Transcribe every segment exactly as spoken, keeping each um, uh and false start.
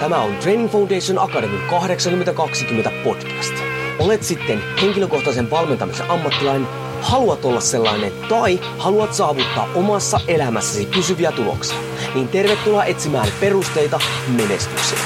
Tämä on Training Foundation Academy kahdeksankymmentä kaksikymmentä podcast. Olet sitten henkilökohtaisen valmentamisen ammattilainen, haluat olla sellainen tai haluat saavuttaa omassa elämässäsi pysyviä tuloksia, niin tervetuloa etsimään perusteita menestykseen.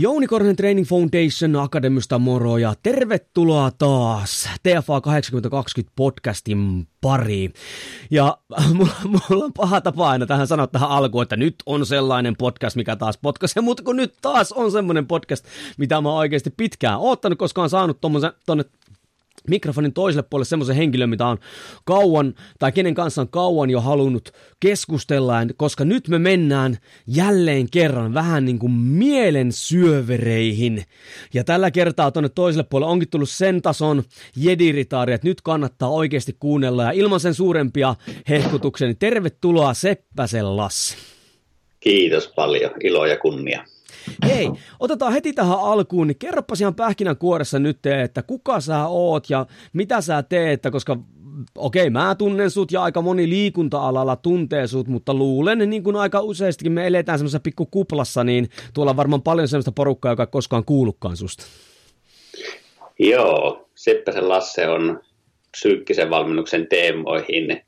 Jouni Korhonen Training Foundation Academysta moro ja tervetuloa taas T F A kahdeksankymmentä kaksikymmentä podcastin pariin. Ja mulla, mulla on paha tapa aina tähän sanoa tähän alkuun, että nyt on sellainen podcast, mikä taas potkaisee, mutta kun nyt taas on semmoinen podcast, mitä mä oon oikeasti pitkään oottanut, koska oon saanut tommosen tonne mikrofonin toiselle puolelle semmoisen henkilön, mitä on kauan, tai kenen kanssa on kauan jo halunnut keskustella, koska nyt me mennään jälleen kerran vähän niin kuin mielen syövereihin. Ja tällä kertaa tuonne toiselle puolelle onkin tullut sen tason jediritaari, että nyt kannattaa oikeasti kuunnella, ja ilman sen suurempia hehkutuksia, niin tervetuloa Seppäsen Lassi. Kiitos paljon, ilo ja kunnia. Hei, otetaan heti tähän alkuun, niin kerropas ihan pähkinänkuoressa nyt, että kuka sä oot ja mitä sä teet, koska okei, mä tunnen sut ja aika moni liikunta-alalla tuntee sut, mutta luulen, niin kuin aika useistikin me eletään semmoisessa pikkukuplassa, niin tuolla on varmaan paljon semmoista porukkaa, joka ei koskaan kuullutkaan susta. Joo, Seppäsen Lasse on psyykkisen valmennuksen teemoihin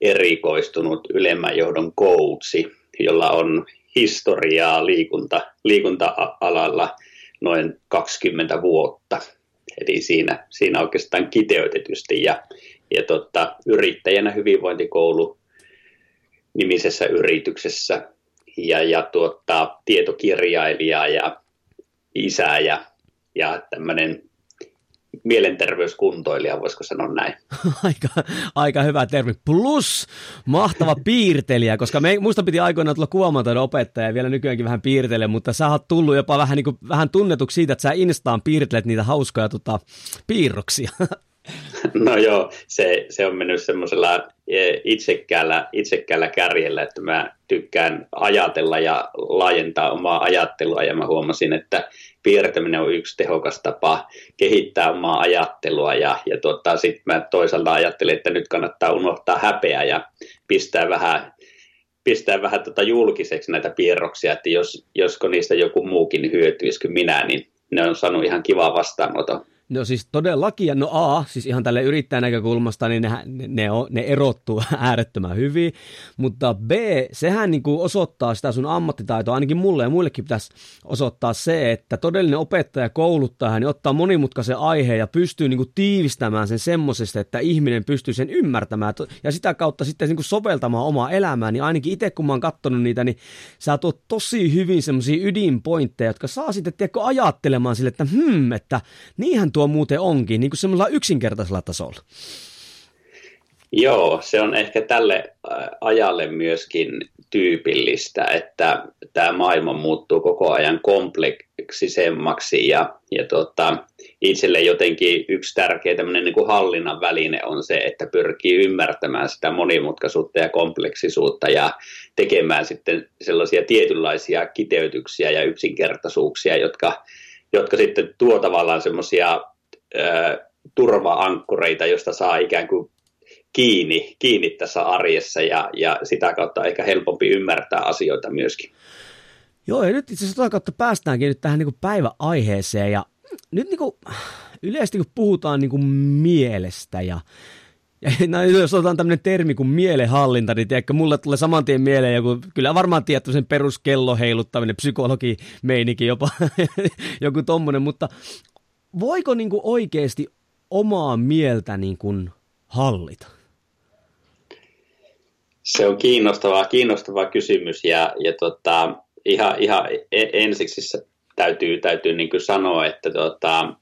erikoistunut ylemmän johdon coachi, jolla on historiaa liikunta, liikunta-alalla noin kaksikymmentä vuotta, eli siinä, siinä oikeastaan kiteytetysti, ja, ja tota, yrittäjänä Hyvinvointikoulu-nimisessä yrityksessä, ja, ja tuota, tietokirjailija ja isä ja, ja tämmöinen mielenterveyskuntoilija, voisiko sanoa näin. Aika, aika hyvä termi. Plus mahtava piirtelijä, koska me, musta piti aikoinaan tulla kuvamataidon opettaja ja vielä nykyäänkin vähän piirtelee, mutta sä oot tullut jopa vähän, niin kuin, vähän tunnetuksi siitä, että sä instaan piirtelet niitä hauskoja tota, piirroksia. No joo, se, se on mennyt semmoisella itsekkäällä, itsekkäällä kärjellä, että mä tykkään ajatella ja laajentaa omaa ajattelua, ja mä huomasin, että piirtäminen on yksi tehokas tapa kehittää omaa ajattelua, ja, ja tuota, sitten mä toisaalta ajattelin, että nyt kannattaa unohtaa häpeä ja pistää vähän, pistää vähän tota julkiseksi näitä piirroksia, että jos, josko niistä joku muukin hyötyisi kuin minä, niin ne on saanut ihan kivaa vastaanoton. No siis todellakin, ja no a, siis ihan tälle yrittäjän näkökulmasta, niin ne, ne, on, ne erottuu äärettömän hyvin, mutta b, sehän niin kuin osoittaa sitä sun ammattitaitoa, ainakin mulle ja muillekin pitäisi osoittaa se, että todellinen opettaja kouluttaa, niin ottaa monimutkaisen aiheen ja pystyy niin kuin tiivistämään sen semmoisesti, että ihminen pystyy sen ymmärtämään ja sitä kautta sitten niin kuin soveltamaan omaa elämää, niin ainakin itse kun mä oon katsonut niitä, niin sä tuot tosi hyvin semmoisia ydinpointteja, jotka saa sitten tiedätkö ajattelemaan sille, että hmm, että niinhän tuo muuten onkin, niin kuin semmoisella yksinkertaisella tasolla. Joo, se on ehkä tälle ajalle myöskin tyypillistä, että tämä maailma muuttuu koko ajan kompleksisemmaksi, ja, ja tota, itselle jotenkin yksi tärkeä tämmöinen niin kuin hallinnan väline on se, että pyrkii ymmärtämään sitä monimutkaisuutta ja kompleksisuutta ja tekemään sitten sellaisia tietynlaisia kiteytyksiä ja yksinkertaisuuksia, jotka jotka sitten tuo tavallaan semmoisia turva-ankkureita, josta saa ikään kuin kiinni, kiinni tässä arjessa, ja, ja sitä kautta ehkä helpompi ymmärtää asioita myöskin. Joo, ja nyt itse asiassa sitä kautta päästäänkin nyt tähän niin kuin päiväaiheeseen, ja nyt niin kuin yleisesti kun puhutaan niin kuin mielestä, ja no, jos otetaan tämmöinen termi kuin mielenhallinta, niin tiedätkö, mulle tulee saman tien mieleen joku, kyllä varmaan tiedät sen peruskello heiluttaminen, psykologimeininki jopa, joku tommonen, mutta voiko niin kuin oikeasti omaa mieltä niin kuin hallita? Se on kiinnostava, kiinnostava kysymys, ja, ja tota, ihan, ihan ensiksi täytyy, täytyy niin kuin sanoa, että tota,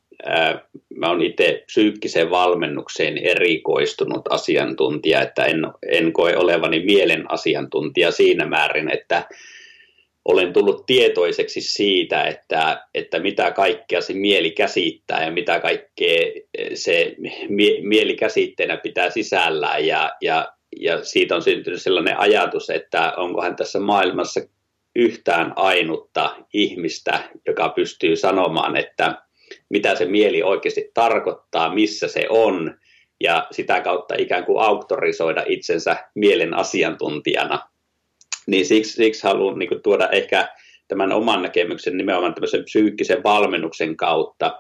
mä oon itse psyykkiseen valmennukseen erikoistunut asiantuntija, että en, en koe olevani mielen asiantuntija siinä määrin, että olen tullut tietoiseksi siitä, että, että mitä kaikkea se mieli käsittää ja mitä kaikkea se mie- mieli käsitteenä pitää sisällään. Ja, ja, ja siitä on syntynyt sellainen ajatus, että onkohan tässä maailmassa yhtään ainutta ihmistä, joka pystyy sanomaan, että mitä se mieli oikeasti tarkoittaa, missä se on, ja sitä kautta ikään kuin auktorisoida itsensä mielen asiantuntijana. Niin siksi, siksi haluan niin kuin tuoda ehkä tämän oman näkemyksen nimenomaan tämmöisen psyykkisen valmennuksen kautta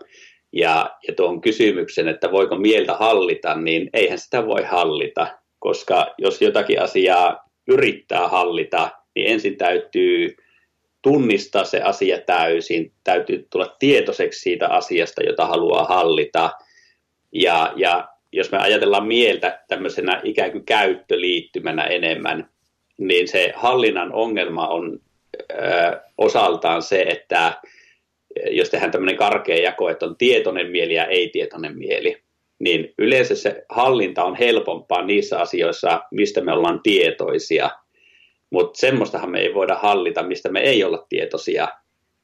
ja, ja tuon kysymyksen, että voiko mieltä hallita, niin eihän sitä voi hallita, koska jos jotakin asiaa yrittää hallita, niin ensin täytyy tunnistaa se asia täysin, täytyy tulla tietoiseksi siitä asiasta, jota haluaa hallita. Ja, ja jos me ajatellaan mieltä tämmöisenä ikään kuin käyttöliittymänä enemmän, niin se hallinnan ongelma on ö, osaltaan se, että jos tehdään tämmöinen karkea jako, että on tietoinen mieli ja ei-tietoinen mieli, niin yleensä se hallinta on helpompaa niissä asioissa, mistä me ollaan tietoisia. Mutta semmoistahan me ei voida hallita, mistä me ei olla tietoisia.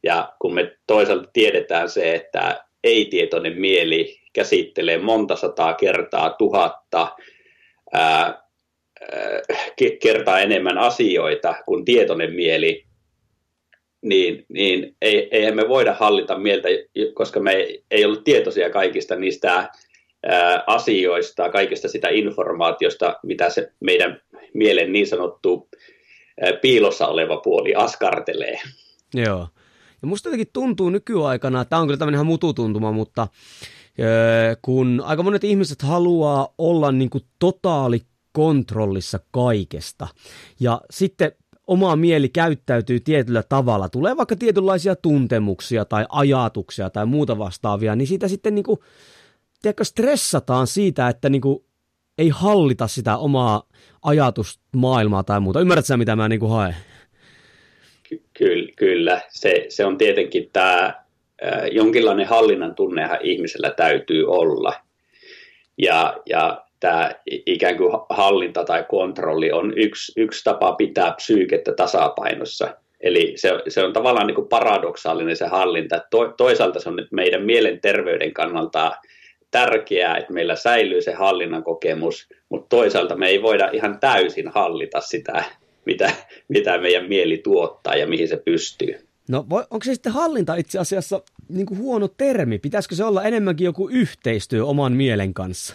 Ja kun me toisaalta tiedetään se, että ei-tietoinen mieli käsittelee monta sataa kertaa tuhatta ää, kertaa enemmän asioita kuin tietoinen mieli, niin, niin ei, eihän me voida hallita mieltä, koska me ei, ei ollut tietoisia kaikista niistä ää, asioista, kaikista sitä informaatiosta, mitä se meidän mielen niin sanottu ää, piilossa oleva puoli askartelee. Joo. Ja musta jotenkin tuntuu nykyaikana, tämä on kyllä tämmöinen ihan mututuntuma, mutta ää, kun aika monet ihmiset haluaa olla niin kuin totaali kontrollissa kaikesta. Ja sitten oma mieli käyttäytyy tietyllä tavalla. Tulee vaikka tietynlaisia tuntemuksia tai ajatuksia tai muuta vastaavia, niin siitä sitten niin kuin, tiedätkö, stressataan siitä, että niin kuin ei hallita sitä omaa ajatusmaailmaa tai muuta. Ymmärrätkö sä, mitä mä niin kuin haen? Ky- kyllä. Se, se on tietenkin tämä äh, jonkinlainen hallinnan tunnehan ihmisellä täytyy olla. Ja, ja tämä ikään kuin hallinta tai kontrolli on yksi, yksi tapa pitää psyykettä tasapainossa. Eli se, se on tavallaan niin kuin paradoksaalinen se hallinta. To, toisaalta se on nyt meidän mielenterveyden kannalta tärkeää, että meillä säilyy se hallinnan kokemus, mutta toisaalta me ei voida ihan täysin hallita sitä, mitä, mitä meidän mieli tuottaa ja mihin se pystyy. No onko se sitten hallinta itse asiassa niin kuin huono termi? Pitäisikö se olla enemmänkin joku yhteistyö oman mielen kanssa?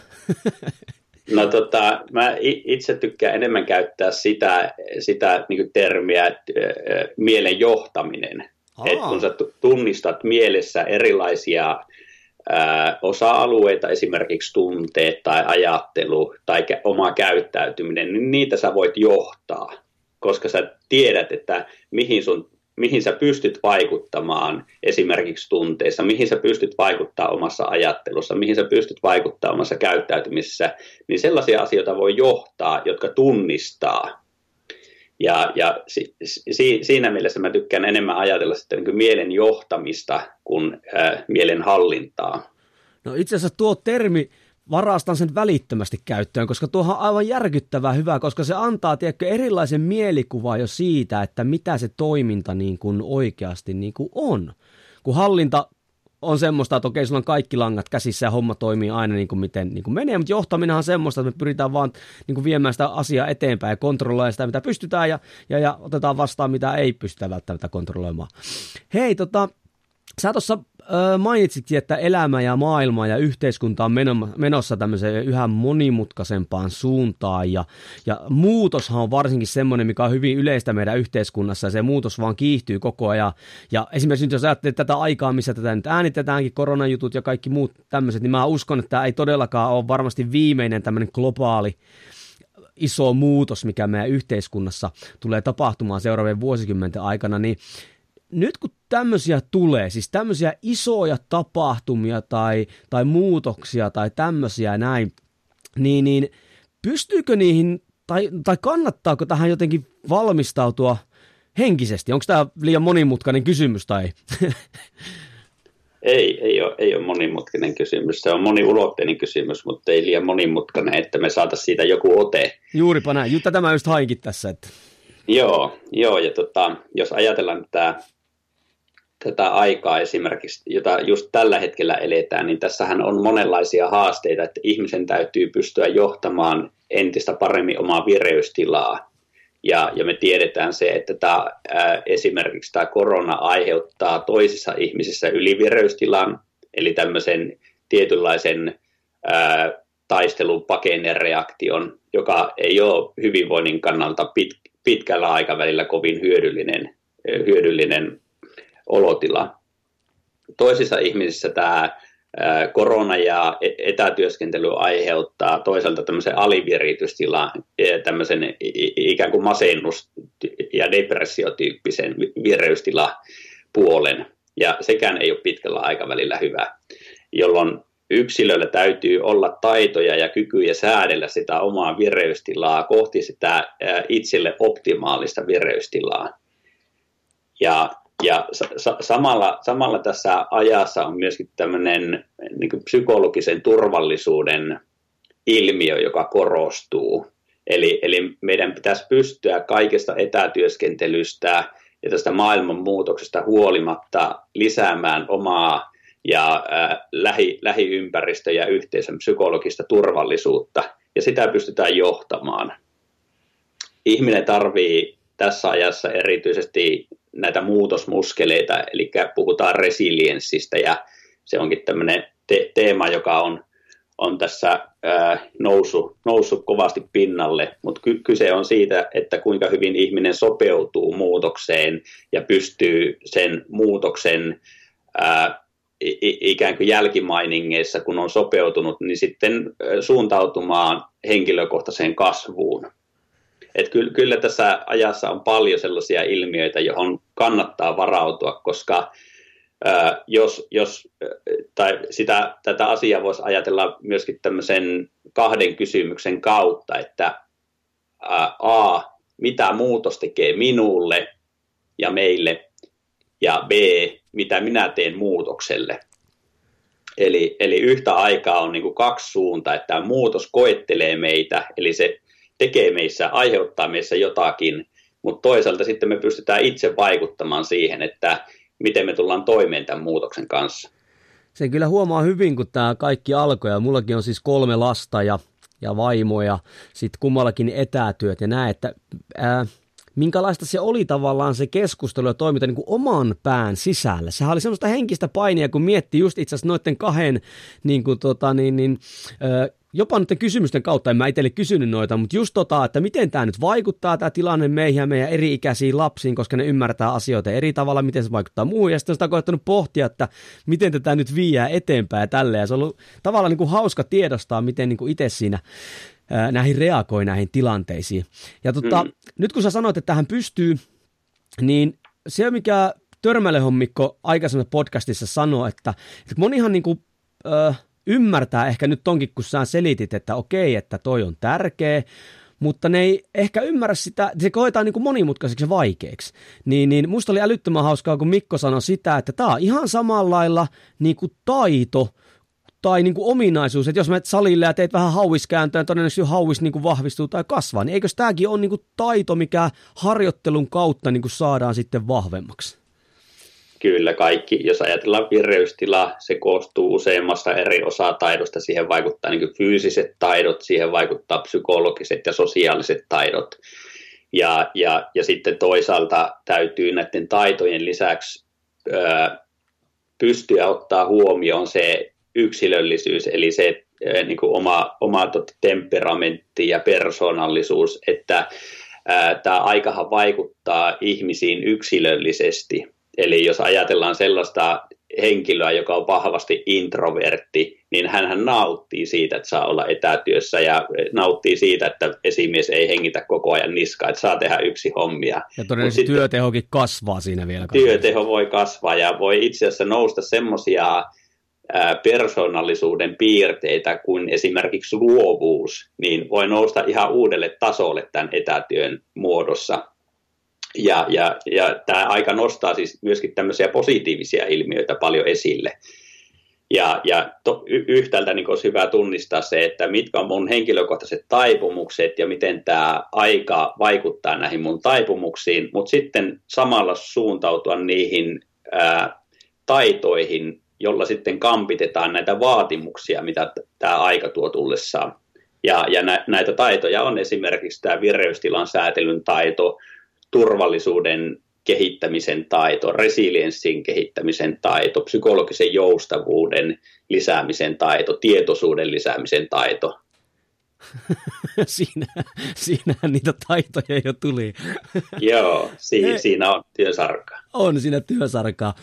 No tota, mä itse tykkään enemmän käyttää sitä, sitä niin kuin termiä että, äh, mielen johtaminen. Et kun sä tunnistat mielessä erilaisia äh, osa-alueita, esimerkiksi tunteet tai ajattelu tai oma käyttäytyminen, niin niitä sä voit johtaa, koska sä tiedät, että mihin sun mihin sä pystyt vaikuttamaan esimerkiksi tunteissa, mihin sä pystyt vaikuttaa omassa ajattelussa, mihin sä pystyt vaikuttaa omassa käyttäytymisessä, niin sellaisia asioita voi johtaa, jotka tunnistaa. Ja, ja si, si, siinä mielessä mä tykkään enemmän ajatella sitten niin mielen johtamista kuin ää, mielen hallintaa. No itse asiassa tuo termi varastan sen välittömästi käyttöön, koska tuohan on aivan järkyttävää hyvää, koska se antaa tiedätkö, erilaisen mielikuvan jo siitä, että mitä se toiminta niin kuin oikeasti niin kuin on. Kun hallinta on semmoista, että okei, sulla on kaikki langat käsissä ja homma toimii aina niin kuin miten niin kuin menee, mutta johtaminen on semmoista, että me pyritään vaan niin kuin viemään sitä asiaa eteenpäin ja kontrolloimaan sitä, mitä pystytään ja, ja, ja otetaan vastaan, mitä ei pystytä välttämättä kontrolloimaan. Hei, tota, sä tuossa mainitsitkin, että elämä ja maailma ja yhteiskunta on menossa tämmöiseen yhä monimutkaisempaan suuntaan ja, ja muutoshan on varsinkin semmoinen, mikä on hyvin yleistä meidän yhteiskunnassa ja se muutos vaan kiihtyy koko ajan ja esimerkiksi nyt jos ajattelee tätä aikaa, missä tätä nyt äänitetäänkin, koronajutut ja kaikki muut tämmöiset, niin mä uskon, että tämä ei todellakaan ole varmasti viimeinen tämmöinen globaali iso muutos, mikä meidän yhteiskunnassa tulee tapahtumaan seuraavien vuosikymmenten aikana, niin nyt kun tämmöisiä tulee, siis tämmöisiä isoja tapahtumia tai, tai muutoksia tai tämmöisiä näin, niin, niin pystyykö niihin tai, tai kannattaako tähän jotenkin valmistautua henkisesti? Onko tämä liian monimutkainen kysymys tai? Ei, ei ole, ei ole monimutkainen kysymys. Se on moniulotteinen kysymys, mutta ei liian monimutkainen, että me saataisiin siitä joku ote. Juuripa näin. Tätä mä just hainkin tässä, että. Joo, joo ja tota, jos ajatellaan tätä, tätä aikaa esimerkiksi, jota just tällä hetkellä eletään, niin tässähän on monenlaisia haasteita, että ihmisen täytyy pystyä johtamaan entistä paremmin omaa vireystilaa. Ja, ja me tiedetään se, että tämä, ää, esimerkiksi tämä korona aiheuttaa toisissa ihmisissä ylivireystilan, eli tämmöisen tietynlaisen ää, taistelun pakenereaktion, joka ei ole hyvinvoinnin kannalta pit, pitkällä aikavälillä kovin hyödyllinen, hyödyllinen olotila. Toisissa ihmisissä tämä ää, korona ja etätyöskentely aiheuttaa toisaalta tämmöisen aliviritystilan, tämmöisen ikään kuin masennus- ja depressiotyyppisen vireystilapuolen, ja sekään ei ole pitkällä aikavälillä hyvä, jolloin yksilöllä täytyy olla taitoja ja kykyjä säädellä sitä omaa vireystilaa kohti sitä itselle optimaalista vireystilaa. Ja, ja sa- samalla, samalla tässä ajassa on myöskin tämmöinen niin kuin psykologisen turvallisuuden ilmiö, joka korostuu. Eli, eli meidän pitäisi pystyä kaikesta etätyöskentelystä ja tästä maailmanmuutoksesta huolimatta lisäämään omaa ja ää, lähi, lähiympäristö ja yhteisön psykologista turvallisuutta, ja sitä pystytään johtamaan. Ihminen tarvitsee tässä ajassa erityisesti näitä muutosmuskeleita, eli puhutaan resilienssistä, ja se onkin tämmöinen te- teema, joka on, on tässä ää, noussut, noussut kovasti pinnalle, mutta ky- kyse on siitä, että kuinka hyvin ihminen sopeutuu muutokseen ja pystyy sen muutoksen ää, ikään kuin jälkimainingeissa, kun on sopeutunut, niin sitten suuntautumaan henkilökohtaiseen kasvuun. Et kyllä tässä ajassa on paljon sellaisia ilmiöitä, johon kannattaa varautua, koska jos, jos tai sitä, tätä asiaa voisi ajatella myöskin tämmöisen kahden kysymyksen kautta, että A, mitä muutos tekee minulle ja meille, ja B, mitä minä teen muutokselle. Eli, eli yhtä aikaa on niin kuin kaksi suuntaa, että tämä muutos koettelee meitä, eli se tekee meissä, aiheuttaa meissä jotakin, mutta toisaalta sitten me pystytään itse vaikuttamaan siihen, että miten me tullaan toimeen tämän muutoksen kanssa. Se kyllä huomaa hyvin, kun tämä kaikki alkoi, ja mullakin on siis kolme lasta ja, ja vaimo, ja sitten kummallakin etätyöt, ja näin, että... Ää... minkälaista se oli tavallaan se keskustelu ja toiminta niin kuin oman pään sisällä. Sehän oli semmoista henkistä painia, kun mietti just itse asiassa noiden kahden, niin kuin, tota, niin, niin, jopa noiden kysymysten kautta, en mä itselle kysynyt noita, mutta just tota, että miten tämä nyt vaikuttaa, tämä tilanne meihin ja meidän eri-ikäisiin lapsiin, koska ne ymmärtää asioita eri tavalla, miten se vaikuttaa muuhun, ja sitten on sitä koettanut pohtia, että miten tätä nyt viiää eteenpäin ja tälleen, ja se on ollut tavallaan niin kuin hauska tiedostaa, miten niin kuin itse siinä näihin reagoi näihin tilanteisiin. Ja tota, mm. nyt kun sä sanoit, että tähän pystyy, niin se, mikä Törmälehommikko aikaisemmassa podcastissa sanoi, että, että monihan niin kuin, ö, ymmärtää ehkä nyt tonkin, kun sä selitit, että okei, että toi on tärkeä, mutta ne ei ehkä ymmärrä sitä, se koetaan niin kuin monimutkaiseksi ja vaikeaksi. Niin, niin musta oli älyttömän hauskaa, kun Mikko sanoi sitä, että tää on ihan samalla lailla niin kuin taito, tai niin kuin ominaisuus, että jos menet salille ja teet vähän hauiskääntöä, todennäköisesti hauis niin kuin vahvistuu tai kasvaa, niin eikö tämäkin ole niin kuin taito, mikä harjoittelun kautta niin kuin saadaan sitten vahvemmaksi? Kyllä kaikki. Jos ajatellaan vireystila, se koostuu useammasta eri osaa taidosta. Siihen vaikuttaa niin kuin fyysiset taidot, siihen vaikuttaa psykologiset ja sosiaaliset taidot. Ja, ja, ja sitten toisaalta täytyy näiden taitojen lisäksi ö, pystyä ottaa huomioon se yksilöllisyys, eli se niin kuin oma, oma temperamentti ja persoonallisuus, että ää, tämä aikahan vaikuttaa ihmisiin yksilöllisesti. Eli jos ajatellaan sellaista henkilöä, joka on vahvasti introvertti, niin hänhän nauttii siitä, että saa olla etätyössä ja nauttii siitä, että esimies ei hengitä koko ajan niskaan, että saa tehdä yksi hommia. Ja todennäköisesti työtehokin kasvaa siinä vielä. Työteho voi kasvaa ja voi itse asiassa nousta semmoisia persoonallisuuden piirteitä kuin esimerkiksi luovuus, niin voi nousta ihan uudelle tasolle tämän etätyön muodossa. Ja, ja, ja tämä aika nostaa siis myöskin tämmöisiä positiivisia ilmiöitä paljon esille. Ja, ja to, y, yhtäältä niin olisi hyvä tunnistaa se, että mitkä on mun henkilökohtaiset taipumukset ja miten tämä aika vaikuttaa näihin mun taipumuksiin, mutta sitten samalla suuntautua niihin ää, taitoihin, jolla sitten kampitetaan näitä vaatimuksia, mitä t- tämä aika tuo tullessaan. Ja, ja nä- näitä taitoja on esimerkiksi tämä vireystilan säätelyn taito, turvallisuuden kehittämisen taito, resilienssin kehittämisen taito, psykologisen joustavuuden lisäämisen taito, tietoisuuden lisäämisen taito. Siinä, siinähän niitä taitoja jo tuli. Joo, si- He, siinä on työsarkaa. On siinä työsarkaa.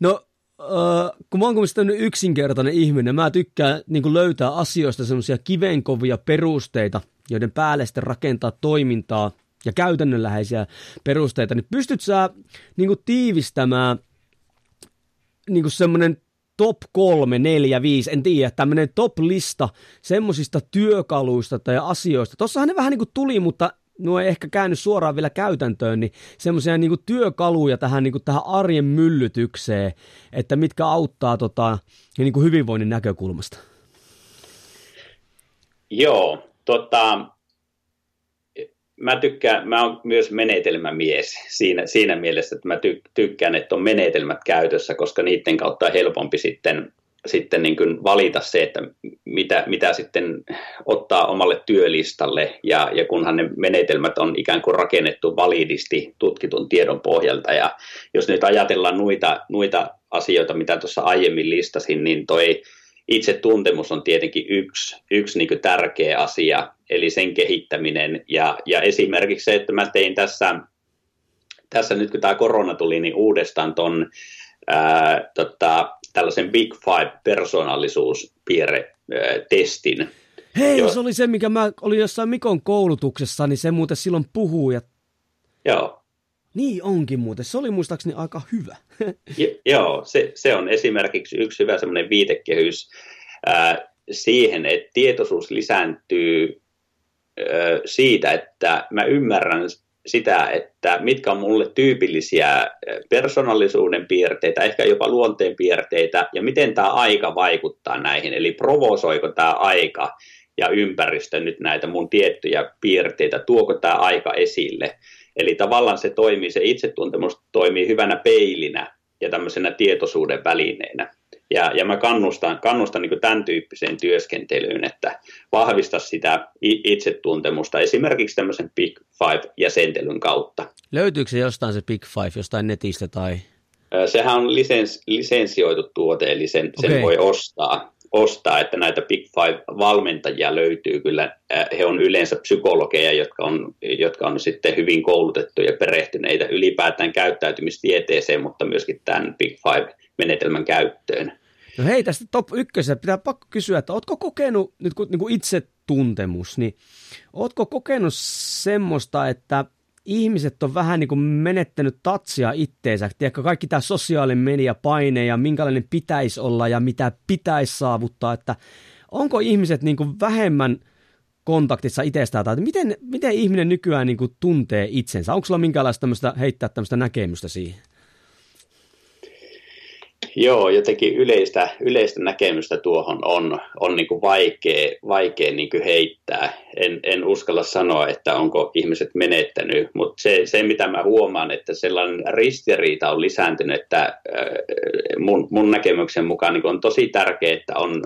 No, äh, kun mä oon kuitenkin yksinkertainen ihminen, mä tykkään niin kun löytää asioista semmoisia kivenkovia perusteita, joiden päälle sitten rakentaa toimintaa ja käytännönläheisiä perusteita, niin pystyt sä niin kuin tiivistämään niin kuin semmoinen top kolme, neljä, viisi, en tiedä, tämmöinen top-lista semmoisista työkaluista tai asioista. Tossahan ne vähän niin kuin tuli, mutta nuo ei ehkä käynyt suoraan vielä käytäntöön, niin semmoisia niin kuin työkaluja tähän, niin kuin tähän arjen myllytykseen, että mitkä auttaa tota, niin kuin hyvinvoinnin näkökulmasta. Joo, tota... Mä tykkään, mä oon myös menetelmämies siinä, siinä mielessä, että mä tykkään, että on menetelmät käytössä, koska niiden kautta on helpompi sitten, sitten niin kuin valita se, että mitä, mitä sitten ottaa omalle työlistalle, ja, ja kunhan ne menetelmät on ikään kuin rakennettu validisti tutkitun tiedon pohjalta. Ja jos nyt ajatellaan noita, noita asioita, mitä tuossa aiemmin listasin, niin toi itsetuntemus on tietenkin yksi, yksi niin kuin tärkeä asia, eli sen kehittäminen ja, ja esimerkiksi se, että mä tein tässä, tässä nyt kun tämä korona tuli, niin uudestaan ton ää, tota, tällaisen Big Five -persoonallisuuspiirretestin. Hei, jo, se oli se, mikä mä olin jossain Mikon koulutuksessa, niin se muuten silloin puhuu. Ja... Joo. Niin onkin muuten. Se oli muistaakseni aika hyvä. Joo, se, se on esimerkiksi yksi hyvä semmoinen viitekehys ää, siihen, että tietoisuus lisääntyy ää, siitä, että mä ymmärrän sitä, että mitkä on mulle tyypillisiä persoonallisuuden piirteitä, ehkä jopa luonteen piirteitä, ja miten tämä aika vaikuttaa näihin, eli provosoiko tämä aika ja ympäristö nyt näitä mun tiettyjä piirteitä, tuoko tämä aika esille. Eli tavallaan se toimii, se itsetuntemus toimii hyvänä peilinä ja tämmöisenä tietoisuuden välineenä. Ja, ja mä kannustan, kannustan niin kuin tämän tyyppiseen työskentelyyn, että vahvista sitä itsetuntemusta esimerkiksi tämmöisen Big Five-jäsentelyn kautta. Löytyykö se jostain se Big Five, jostain netistä tai? Sehän on lisens, lisensioitu tuote, eli sen, okay. sen voi ostaa. ostaa, että näitä Big Five-valmentajia löytyy kyllä. He on yleensä psykologeja, jotka on, jotka on sitten hyvin koulutettuja ja perehtyneitä ylipäätään käyttäytymistieteeseen, mutta myöskin tämän Big Five-menetelmän käyttöön. No hei, tästä top ykkösessä pitää pakko kysyä, että ootko kokenut, nyt kun niin itsetuntemus, niin ootko kokenut semmoista, että ihmiset on vähän niin kuin menettänyt tatsia itteensä, tiedätkö, kaikki tämä sosiaalinen media paine ja minkälainen pitäisi olla ja mitä pitäisi saavuttaa, että onko ihmiset niin kuin vähemmän kontaktissa itsestään, tai miten, miten ihminen nykyään niin kuin tuntee itsensä, onko sulla minkälaista tämmöistä, heittää tämmöistä näkemystä siihen? Joo, jotenkin yleistä, yleistä näkemystä tuohon on, on niin kuin vaikea, vaikea niin kuin heittää. En, en uskalla sanoa, että onko ihmiset menettänyt, mutta se, se mitä mä huomaan, että sellainen ristiriita on lisääntynyt, että mun, mun näkemyksen mukaan niin kuin on tosi tärkeää, että on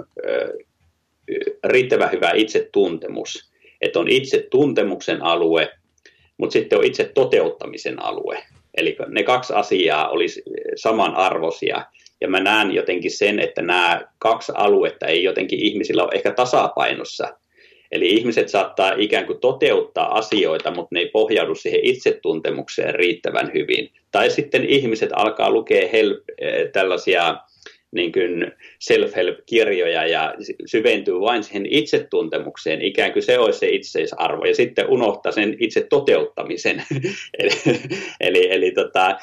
riittävän hyvä itsetuntemus. Että on itsetuntemuksen alue, mutta sitten on itse toteuttamisen alue. Eli ne kaksi asiaa olisi samanarvoisia. Ja mä näen jotenkin sen, että nämä kaksi aluetta ei jotenkin ihmisillä ole ehkä tasapainossa. Eli ihmiset saattaa ikään kuin toteuttaa asioita, mutta ne ei pohjaudu siihen itsetuntemukseen riittävän hyvin. Tai sitten ihmiset alkaa lukea help, tällaisia niin kuin self-help-kirjoja ja syventyy vain siihen itsetuntemukseen. Ikään kuin se olisi se itseisarvo. Ja sitten unohtaa sen itse toteuttamisen. eli eli, eli tota...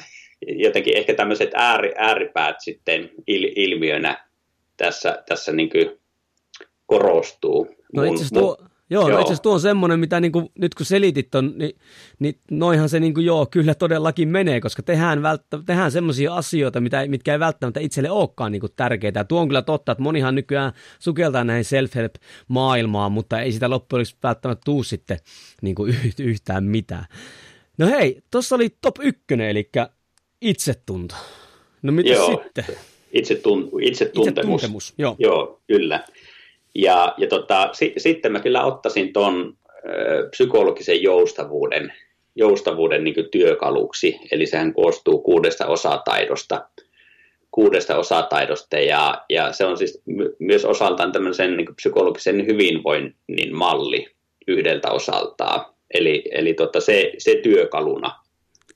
jotenkin ehkä tämmöiset ääri, ääripäät sitten il, ilmiönä tässä, tässä niin kuin korostuu. No mun, itse asiassa tuo, mun... Joo, joo. Itse asiassa tuo on semmoinen, mitä niin kuin, nyt kun selitit on, niin, niin noihan se niin kuin, joo, kyllä todellakin menee, koska tehdään, välttä, tehdään semmoisia asioita, mitä, mitkä ei välttämättä itselle olekaan niin kuin tärkeitä. Ja tuo on kyllä totta, että monihan nykyään sukeltaa näihin self-help-maailmaan, mutta ei sitä loppujen lopuksi välttämättä tule sitten niin kuin yhtään mitään. No hei, tuossa oli top ykkönen, eli itsetunto. No mitä sitten? Itsetuntemus. Itsetuntemus, joo. Joo, kyllä. Ja, ja tota, si, sitten mä kyllä ottaisin tuon psykologisen joustavuuden, joustavuuden niin kuin työkaluksi. Eli sehän koostuu kuudesta osataidosta. Kuudesta osataidosta ja, ja se on siis my, myös osaltaan tämmöisen niin kuin psykologisen hyvinvoinnin malli yhdeltä osaltaan. Eli, eli tota, se, se työkaluna.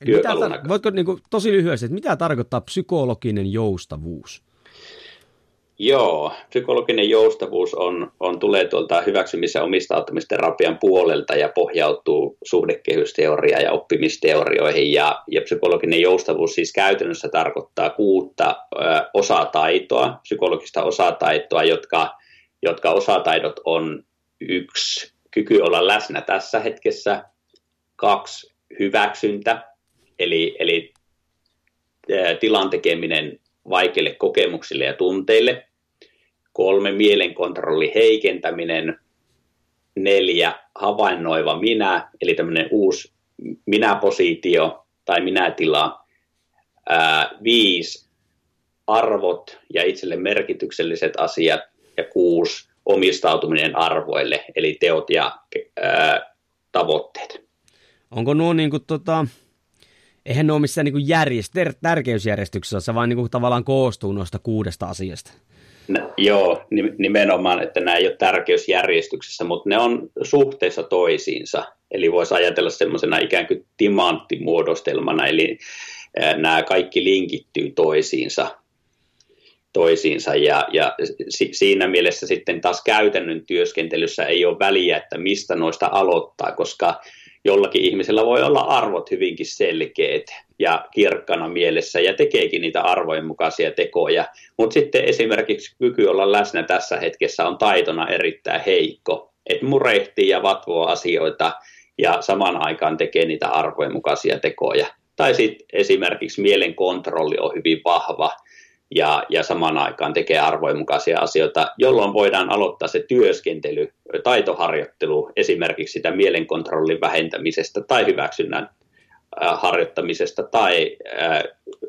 työkaluna. Mitä, voitko niin kuin, tosi lyhyesti, että mitä tarkoittaa psykologinen joustavuus? Joo, psykologinen joustavuus on, on, tulee tuolta hyväksymis- ja omistautumisterapian puolelta ja pohjautuu suhdekehysteoriaan ja oppimisteorioihin. Ja, ja psykologinen joustavuus siis käytännössä tarkoittaa kuutta ö, osataitoa, psykologista osataitoa, jotka, jotka osataidot on yksi, kyky olla läsnä tässä hetkessä, kaksi, hyväksyntä, eli, eli ö, tilan tekeminen vaikeille kokemuksille ja tunteille, kolme, mielenkontrolli heikentäminen, neljä, havainnoiva minä, eli tämmöinen uusi minäpositio tai minätila, Ää, viisi, arvot ja itselle merkitykselliset asiat, ja kuusi, omistautuminen arvoille, eli teot ja ää, tavoitteet. Onko nuo niin kuin tota... Eihän ne ole missään niin kuin järjest, ter, tärkeysjärjestyksessä, se vaan niin kuin tavallaan koostuu noista kuudesta asiasta. No, joo, nimenomaan, että nämä ei ole tärkeysjärjestyksessä, mutta ne on suhteessa toisiinsa. Eli voisi ajatella semmoisena ikään kuin timanttimuodostelmana, eli nämä kaikki linkittyy toisiinsa. toisiinsa ja, ja si, siinä mielessä sitten taas käytännön työskentelyssä ei ole väliä, että mistä noista aloittaa, koska jollakin ihmisellä voi olla arvot hyvinkin selkeät ja kirkkana mielessä ja tekeekin niitä arvojen mukaisia tekoja, mutta sitten esimerkiksi kyky olla läsnä tässä hetkessä on taitona erittäin heikko, että murehtii ja vatvoo asioita ja samaan aikaan tekee niitä arvojen mukaisia tekoja. Tai sitten esimerkiksi mielen kontrolli on hyvin vahva ja, ja samaan aikaan tekee arvojen mukaisia asioita, jolloin voidaan aloittaa se työskentely, taitoharjoittelu esimerkiksi sitä mielenkontrollin vähentämisestä tai hyväksynnän äh, harjoittamisesta tai äh,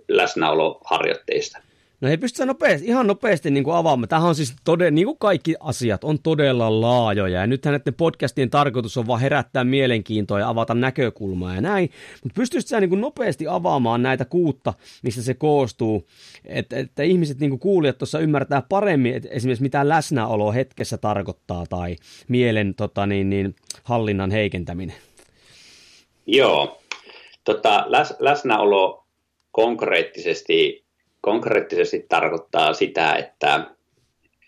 läsnäoloharjoitteista. No hei, pystytään nopeasti, ihan nopeasti niin kuin avaamaan. Tämähän on siis todella, niin kuin kaikki asiat on todella laajoja ja nythän näiden podcastien tarkoitus on vaan herättää mielenkiintoa ja avata näkökulmaa ja näin. Mutta pystytkö niin kuin nopeasti avaamaan näitä kuutta, mistä se koostuu, että et ihmiset, niin kuin kuulijat tuossa ymmärtää paremmin, että esimerkiksi mitä läsnäolo hetkessä tarkoittaa tai mielen tota, niin, niin, hallinnan heikentäminen? Joo, tota, läs, läsnäolo konkreettisesti Konkreettisesti tarkoittaa sitä, että,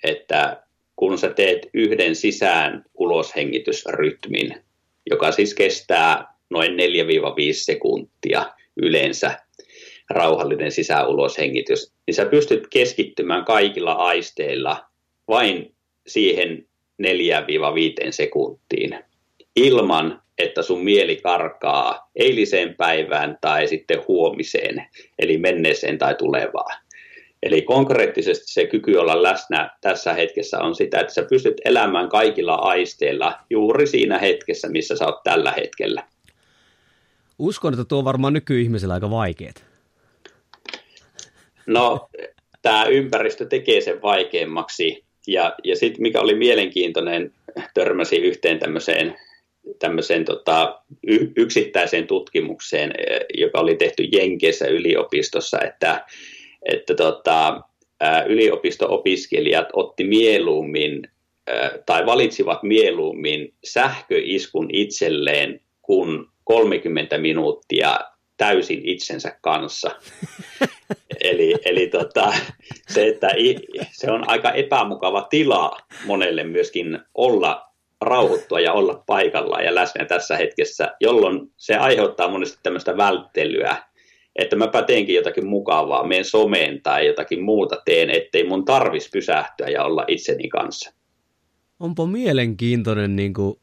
että kun sä teet yhden sisään uloshengitysrytmin, joka siis kestää noin neljä viisi sekuntia yleensä rauhallinen sisään uloshengitys, niin sä pystyt keskittymään kaikilla aisteilla vain siihen neljä viisi sekuntiin ilman, että sun mieli karkaa eiliseen päivään tai sitten huomiseen, eli menneeseen tai tulevaan. Eli konkreettisesti se kyky olla läsnä tässä hetkessä on sitä, että sä pystyt elämään kaikilla aisteilla juuri siinä hetkessä, missä sä oot tällä hetkellä. Uskon, että tuo on varmaan nykyihmisellä aika vaikeet. No, tämä ympäristö tekee sen vaikeammaksi. Ja, ja sitten mikä oli mielenkiintoinen, törmäsin yhteen tämmöiseen tämmöiseen tota, y- yksittäiseen tutkimukseen, joka oli tehty Jenkeissä yliopistossa, että, että tota, yliopisto-opiskelijat otti mieluummin tai valitsivat mieluummin sähköiskun itselleen kuin kolmekymmentä minuuttia täysin itsensä kanssa. Eli, eli tota, se, että se on aika epämukava tila monelle myöskin olla rauhoittua ja olla paikallaan ja läsnä tässä hetkessä, jolloin se aiheuttaa monesti tämmöistä välttelyä, että mäpä teenkin jotakin mukavaa, menen someen tai jotakin muuta teen, ettei mun tarvitsisi pysähtyä ja olla itseni kanssa. Onpa mielenkiintoinen niin kuin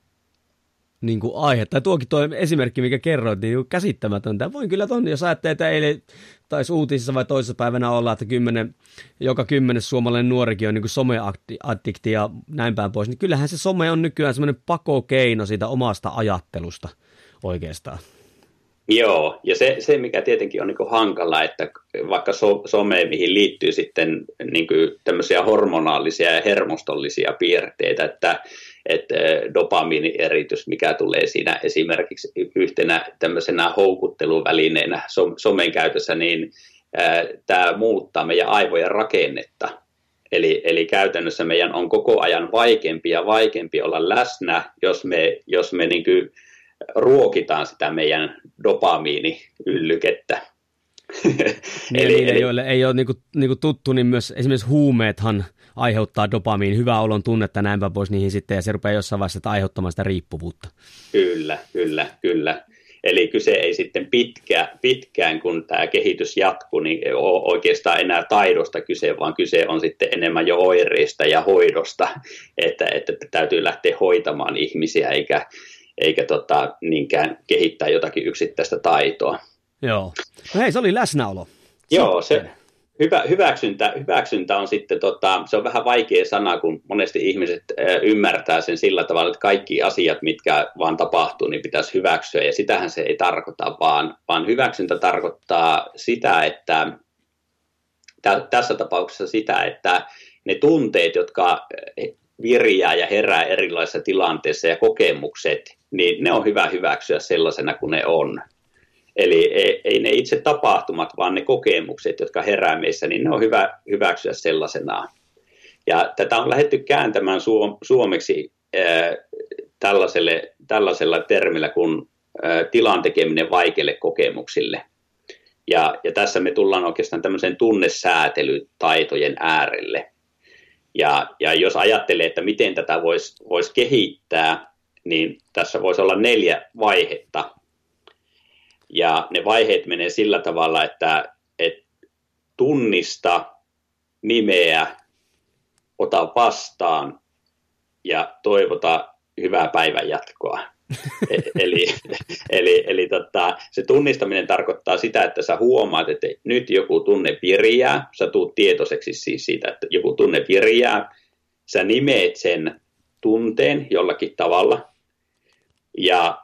niin kuin aihe. Tai tuokin tuo esimerkki, mikä kerroit, niin käsittämätöntä. Voin kyllä tuon, jos ajattelee, että eilen taisi uutisissa vai toisessa päivänä olla, että kymmenen, joka kymmenes suomalainen nuorikin on niin kuin someaddikti ja näin päin pois, niin kyllähän se some on nykyään semmoinen pakokeino siitä omasta ajattelusta oikeastaan. Joo, ja se, se mikä tietenkin on niin kuin hankala, että vaikka so, some, mihin liittyy sitten niin kuin tämmöisiä hormonaalisia ja hermostollisia piirteitä, että että dopamiinieritys, mikä tulee siinä esimerkiksi yhtenä tämmöisenä houkutteluvälineenä somen käytössä, niin ää, tämä muuttaa meidän aivojen rakennetta. Eli, eli käytännössä meidän on koko ajan vaikeampi ja vaikeampi olla läsnä, jos me, jos me niin kuin ruokitaan sitä meidän dopamiiniyllykkettä. Eli, eli, eli joille ei ole niin kuin, niin kuin tuttu, niin myös esimerkiksi huumeethan aiheuttaa dopamiin, hyvää olon tunnetta näinpä pois niihin sitten, ja se rupeaa jossain vaiheessa aiheuttamaan sitä riippuvuutta. Kyllä, kyllä, kyllä. Eli kyse ei sitten pitkä, pitkään, kun tämä kehitys jatkuu, niin ole oikeastaan enää taidosta kyse, vaan kyse on sitten enemmän jo oireista ja hoidosta, että, että täytyy lähteä hoitamaan ihmisiä, eikä, eikä tota, niinkään kehittää jotakin yksittäistä taitoa. Joo. No hei, se oli läsnäolo. Sitten. Joo, se hyvä, hyväksyntä, hyväksyntä on sitten, tota, se on vähän vaikea sana, kun monesti ihmiset ymmärtää sen sillä tavalla, että kaikki asiat, mitkä vaan tapahtuu, niin pitäisi hyväksyä, ja sitähän se ei tarkoita, vaan, vaan hyväksyntä tarkoittaa sitä, että t- tässä tapauksessa sitä, että ne tunteet, jotka virjää ja herää erilaisissa tilanteissa ja kokemukset, niin ne on hyvä hyväksyä sellaisena kuin ne on. Eli ei, ei ne itse tapahtumat, vaan ne kokemukset, jotka herää meissä, niin ne on hyvä hyväksyä sellaisenaan. Ja tätä on lähdetty kääntämään suom- suomeksi äh, tällaiselle, tällaisella termillä kuin äh, tilan tekeminen vaikeille kokemuksille. Ja, ja tässä me tullaan oikeastaan tämmöiseen tunnesäätelytaitojen äärelle. Ja, ja jos ajattelee, että miten tätä voisi vois kehittää, niin tässä voisi olla neljä vaihetta. Ja ne vaiheet menee sillä tavalla, että et tunnista, nimeä, ota vastaan ja toivota hyvää päivän jatkoa. eli eli, eli tota, se tunnistaminen tarkoittaa sitä, että sä huomaat, että nyt joku tunne pirjää, sä tuut tietoiseksi siis siitä, että joku tunne pirjää, sä nimeet sen tunteen jollakin tavalla ja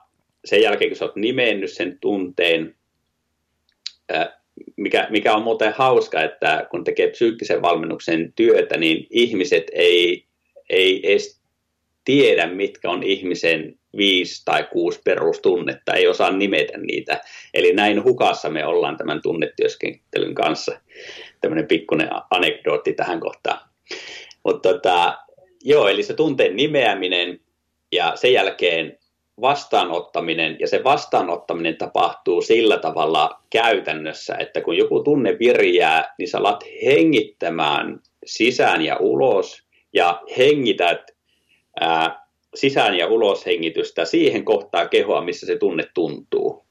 sen jälkeen, kun sä oot nimennyt sen tunteen, mikä, mikä on muuten hauska, että kun tekee psyykkisen valmennuksen työtä, niin ihmiset ei, ei edes tiedä, mitkä on ihmisen viisi tai kuusi perustunnetta, ei osaa nimetä niitä. Eli näin hukassa me ollaan tämän tunnetyöskentelyn kanssa. Tämmöinen pikkuinen anekdootti tähän kohtaan. Mutta tota, joo, eli se tunteen nimeäminen ja sen jälkeen vastaanottaminen, ja se vastaanottaminen tapahtuu sillä tavalla käytännössä, että kun joku tunne virjää, niin sä alat hengittämään sisään ja ulos, ja hengität ää, sisään ja ulos hengitystä siihen kohtaan kehoa, missä se tunne tuntuu.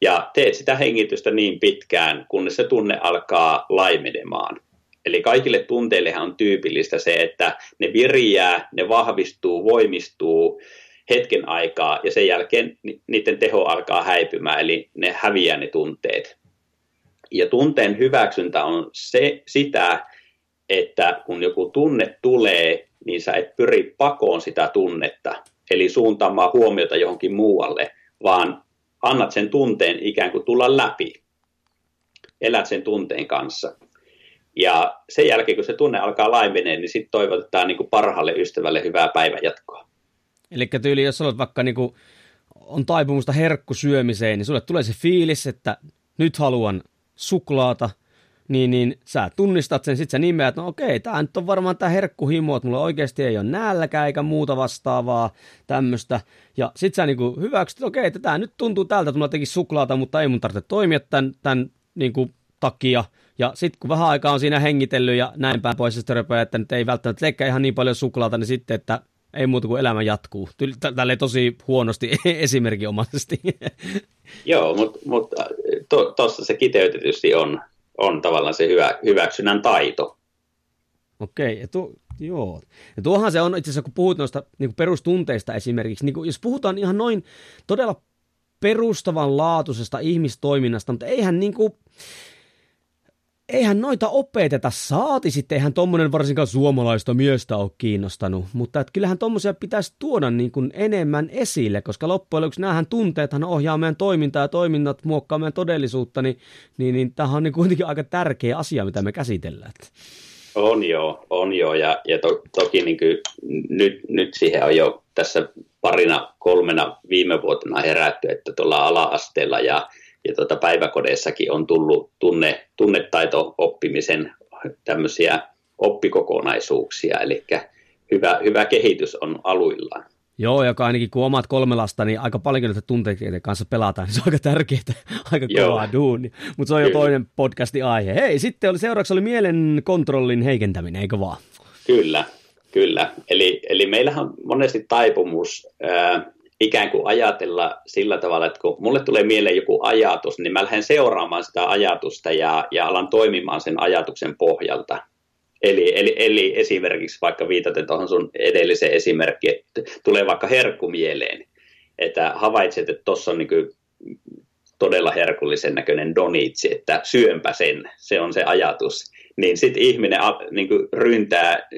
Ja teet sitä hengitystä niin pitkään, kunnes se tunne alkaa laimenemaan. Eli kaikille tunteillehan on tyypillistä se, että ne virjää, ne vahvistuu, voimistuu hetken aikaa, ja sen jälkeen niiden teho alkaa häipymään, eli ne häviää ne tunteet. Ja tunteen hyväksyntä on se, sitä, että kun joku tunne tulee, niin sä et pyri pakoon sitä tunnetta, eli suuntaamaan huomiota johonkin muualle, vaan annat sen tunteen ikään kuin tulla läpi. Elät sen tunteen kanssa. Ja sen jälkeen, kun se tunne alkaa laimeneen, niin sitten toivotetaan niin kuin parhaalle ystävälle hyvää päivänjatkoa. Eli tyyli, jos olet vaikka niin kuin, on taipumusta herkkusyömiseen, niin sulle tulee se fiilis, että nyt haluan suklaata, niin, niin sä tunnistat sen, sit sä nimeät, että no okei, tää nyt on varmaan tää herkkuhimo, että mulla oikeasti ei ole nälkä eikä muuta vastaavaa tämmöstä. Ja sit sä niin kuin hyväksyt, että okei, että tää nyt tuntuu tältä, että mulla teki suklaata, mutta ei mun tarvitse toimia tämän, tämän niin kuin takia. Ja sitten kun vähän aikaa on siinä hengitellyt ja näin päin pois, sitten rupeaa, että nyt ei välttämättä leikkaa ihan niin paljon suklaata, niin sitten, että ei muuta kuin elämä jatkuu. Tälleen tosi huonosti esimerkinomaisesti. Joo, mutta mut, tuossa se kiteytetysti on, on tavallaan se hyvä, hyväksynnän taito. Okei, ja tu, Joo. Ja tuohan se on itse asiassa, kun puhut noista niin perustunteista esimerkiksi, niin jos puhutaan ihan noin todella perustavanlaatuisesta ihmistoiminnasta, mutta eihän niin kuin... Eihän noita opeteta, saati sitten, eihän tommonen varsinkaan suomalaista miestä ole kiinnostanut, mutta et kyllähän tommosia pitäisi tuoda niin kuin enemmän esille, koska loppujen lopuksi näähän tunteethan ohjaa meidän toimintaa ja toiminnat muokkaa meidän todellisuutta, niin, niin, niin tämähän on niin kuitenkin aika tärkeä asia, mitä me käsitellään. On joo, on joo ja, ja to, toki niin kuin nyt, nyt siihen on jo tässä parina, kolmena viime vuotena herätty, että tuolla ala-asteella ja Ja tuota, päiväkodeissakin on tullut tunne, tunnetaito-oppimisen tämmöisiä oppikokonaisuuksia, eli hyvä, hyvä kehitys on aluillaan. Joo, joka ainakin kun omat kolme lasta, niin aika paljon näitä tunteiden kanssa pelataan, niin se on aika tärkeää, aika kovaa duuni. Mutta se on jo toinen podcastin aihe. Hei, sitten oli, seuraavaksi oli mielen kontrollin heikentäminen, eikö vaan? Kyllä, kyllä. Eli, eli meillähän on monesti taipumus... Ää, ikään kuin ajatella sillä tavalla, että kun mulle tulee mieleen joku ajatus, niin mä lähden seuraamaan sitä ajatusta ja, ja alan toimimaan sen ajatuksen pohjalta. Eli, eli, eli esimerkiksi vaikka viitaten tuohon sun edelliseen esimerkkiin, että tulee vaikka herkku mieleen, että havaitset, että tuossa on niin kuin todella herkullisen näköinen donitsi, että syönpä sen, se on se ajatus. Niin sitten ihminen niin kuin ryntää...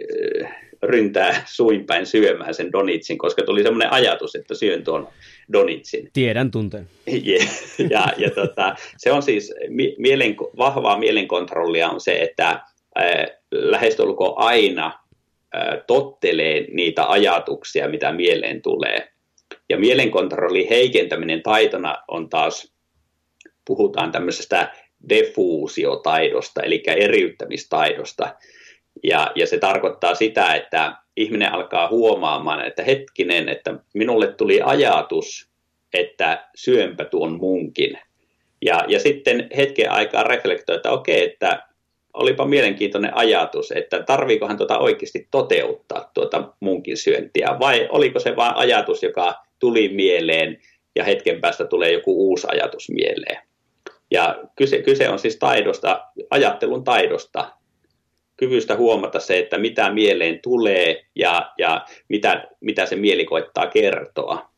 ryntää suinpäin syömään sen donitsin, koska tuli semmoinen ajatus, että syön tuon donitsin. Tiedän tunteen. Yeah. Ja, ja tota, se on siis, mielen, vahvaa mielenkontrollia on se, että äh, lähestulkoon aina äh, tottelee niitä ajatuksia, mitä mieleen tulee. Ja mielenkontrollin heikentäminen taitona on taas, puhutaan tämmöisestä defuusiotaidosta, eli eriyttämistaidosta. Ja, ja se tarkoittaa sitä, että ihminen alkaa huomaamaan, että hetkinen, että minulle tuli ajatus, että syönpä tuon munkin. Ja, ja sitten hetken aikaa reflektoi, että okei, että olipa mielenkiintoinen ajatus, että tarviikohan tuota oikeasti toteuttaa tuota munkin syöntiä, vai oliko se vain ajatus, joka tuli mieleen ja hetken päästä tulee joku uusi ajatus mieleen. Ja kyse, kyse on siis taidosta, ajattelun taidosta. Kyvystä huomata se, että mitä mieleen tulee ja, ja mitä, mitä se mieli koittaa kertoa.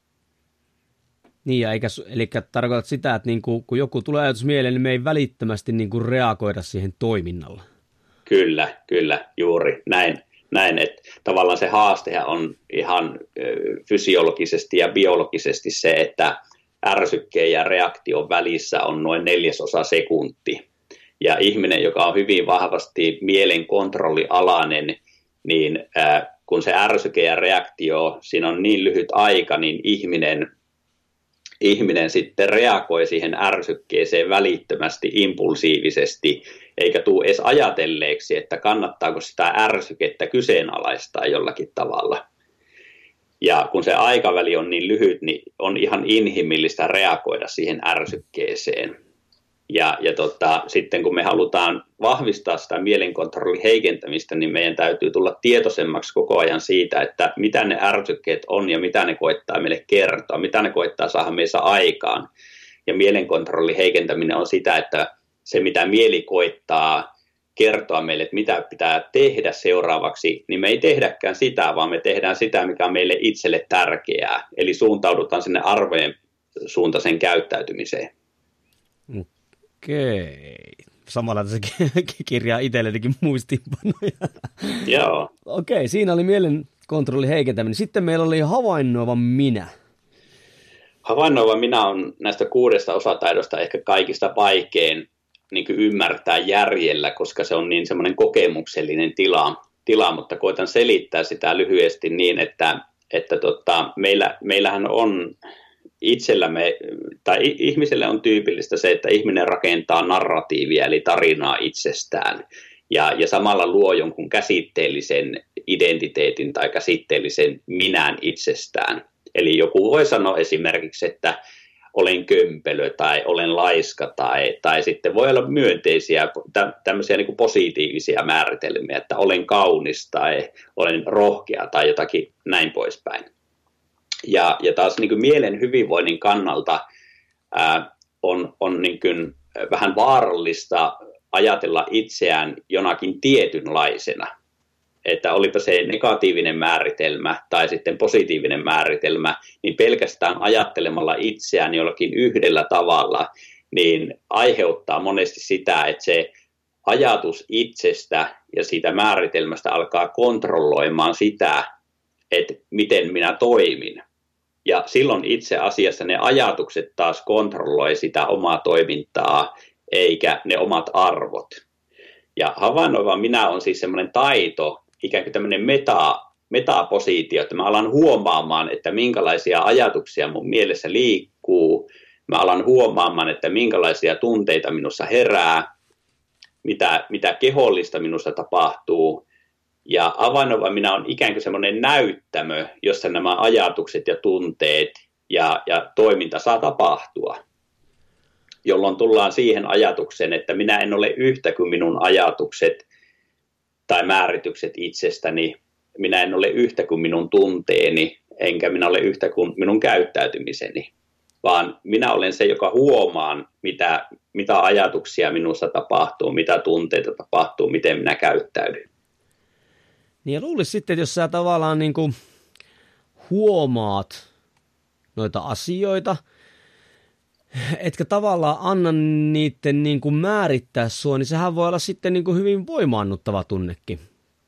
Niin, ja eikä, eli tarkoitat sitä, että niin kuin, kun joku tulee ajatus mieleen, niin me ei välittömästi niin kuin reagoida siihen toiminnalla. Kyllä, kyllä, juuri näin. näin että tavallaan se haastehan on ihan fysiologisesti ja biologisesti se, että ärsykkeen ja reaktion välissä on noin neljäsosa sekunti. Ja ihminen, joka on hyvin vahvasti mielen kontrollialainen, niin äh, kun se ärsyke ja reaktio, siinä on niin lyhyt aika, niin ihminen, ihminen sitten reagoi siihen ärsykkeeseen välittömästi, impulsiivisesti, eikä tule edes ajatelleeksi, että kannattaako sitä ärsykettä kyseenalaistaa jollakin tavalla. Ja kun se aikaväli on niin lyhyt, niin on ihan inhimillistä reagoida siihen ärsykkeeseen. Ja, ja tota, sitten kun me halutaan vahvistaa sitä mielenkontrollin heikentämistä, niin meidän täytyy tulla tietoisemmaksi koko ajan siitä, että mitä ne ärsykkeet on ja mitä ne koittaa meille kertoa, mitä ne koittaa saada meissä aikaan. Ja mielenkontrollin heikentäminen on sitä, että se mitä mieli koittaa kertoa meille, että mitä pitää tehdä seuraavaksi, niin me ei tehdäkään sitä, vaan me tehdään sitä, mikä on meille itselle tärkeää. Eli suuntaudutaan sinne arvojen suuntaisen käyttäytymiseen. Mm. Okei. Samalla tässä kirjaa itsellenikin muistiinpanoja. Joo. Okei, siinä oli mielenkontrolli heikentäminen. Sitten meillä oli havainnoiva minä. Havainnoiva minä on näistä kuudesta osataidosta ehkä kaikista vaikein niin kuin ymmärtää järjellä, koska se on niin semmoinen kokemuksellinen tila, tila, mutta koitan selittää sitä lyhyesti niin, että, että tota, meillä, meillähän on... Itsellämme, tai ihmiselle on tyypillistä se, että ihminen rakentaa narratiivia eli tarinaa itsestään ja, ja samalla luo jonkun käsitteellisen identiteetin tai käsitteellisen minän itsestään. Eli joku voi sanoa esimerkiksi, että olen kömpelö tai olen laiska tai, tai sitten voi olla myönteisiä, tämmöisiä niin kuin positiivisia määritelmiä, että olen kaunis tai olen rohkea tai jotakin näin poispäin. Ja, ja taas niin kuin mielen hyvinvoinnin kannalta ää, on, on niin kuin vähän vaarallista ajatella itseään jonakin tietynlaisena. että olipa se negatiivinen määritelmä tai sitten positiivinen määritelmä, niin pelkästään ajattelemalla itseään jollakin yhdellä tavalla, niin aiheuttaa monesti sitä, että se ajatus itsestä ja siitä määritelmästä alkaa kontrolloimaan sitä, että miten minä toimin. Ja silloin itse asiassa ne ajatukset taas kontrolloi sitä omaa toimintaa, eikä ne omat arvot. Ja havainnoiva minä on siis semmoinen taito, ikään kuin tämmöinen meta, metapositio, että mä alan huomaamaan, että minkälaisia ajatuksia mun mielessä liikkuu. Mä alan huomaamaan, että minkälaisia tunteita minussa herää, mitä, mitä kehollista minusta tapahtuu. Ja havainnoiva minä on ikään kuin semmoinen näyttämö, jossa nämä ajatukset ja tunteet ja, ja toiminta saa tapahtua. Jolloin tullaan siihen ajatukseen, että minä en ole yhtä kuin minun ajatukset tai määritykset itsestäni. Minä en ole yhtä kuin minun tunteeni, enkä minä ole yhtä kuin minun käyttäytymiseni. Vaan minä olen se, joka huomaan, mitä, mitä ajatuksia minussa tapahtuu, mitä tunteita tapahtuu, miten minä käyttäydyn. Niin ja luulisi sitten, että jos sä tavallaan niin kuin huomaat noita asioita, etkä tavallaan anna niiden niin kuin määrittää sua, niin sehän voi olla sitten niin kuin hyvin voimaannuttava tunnekin.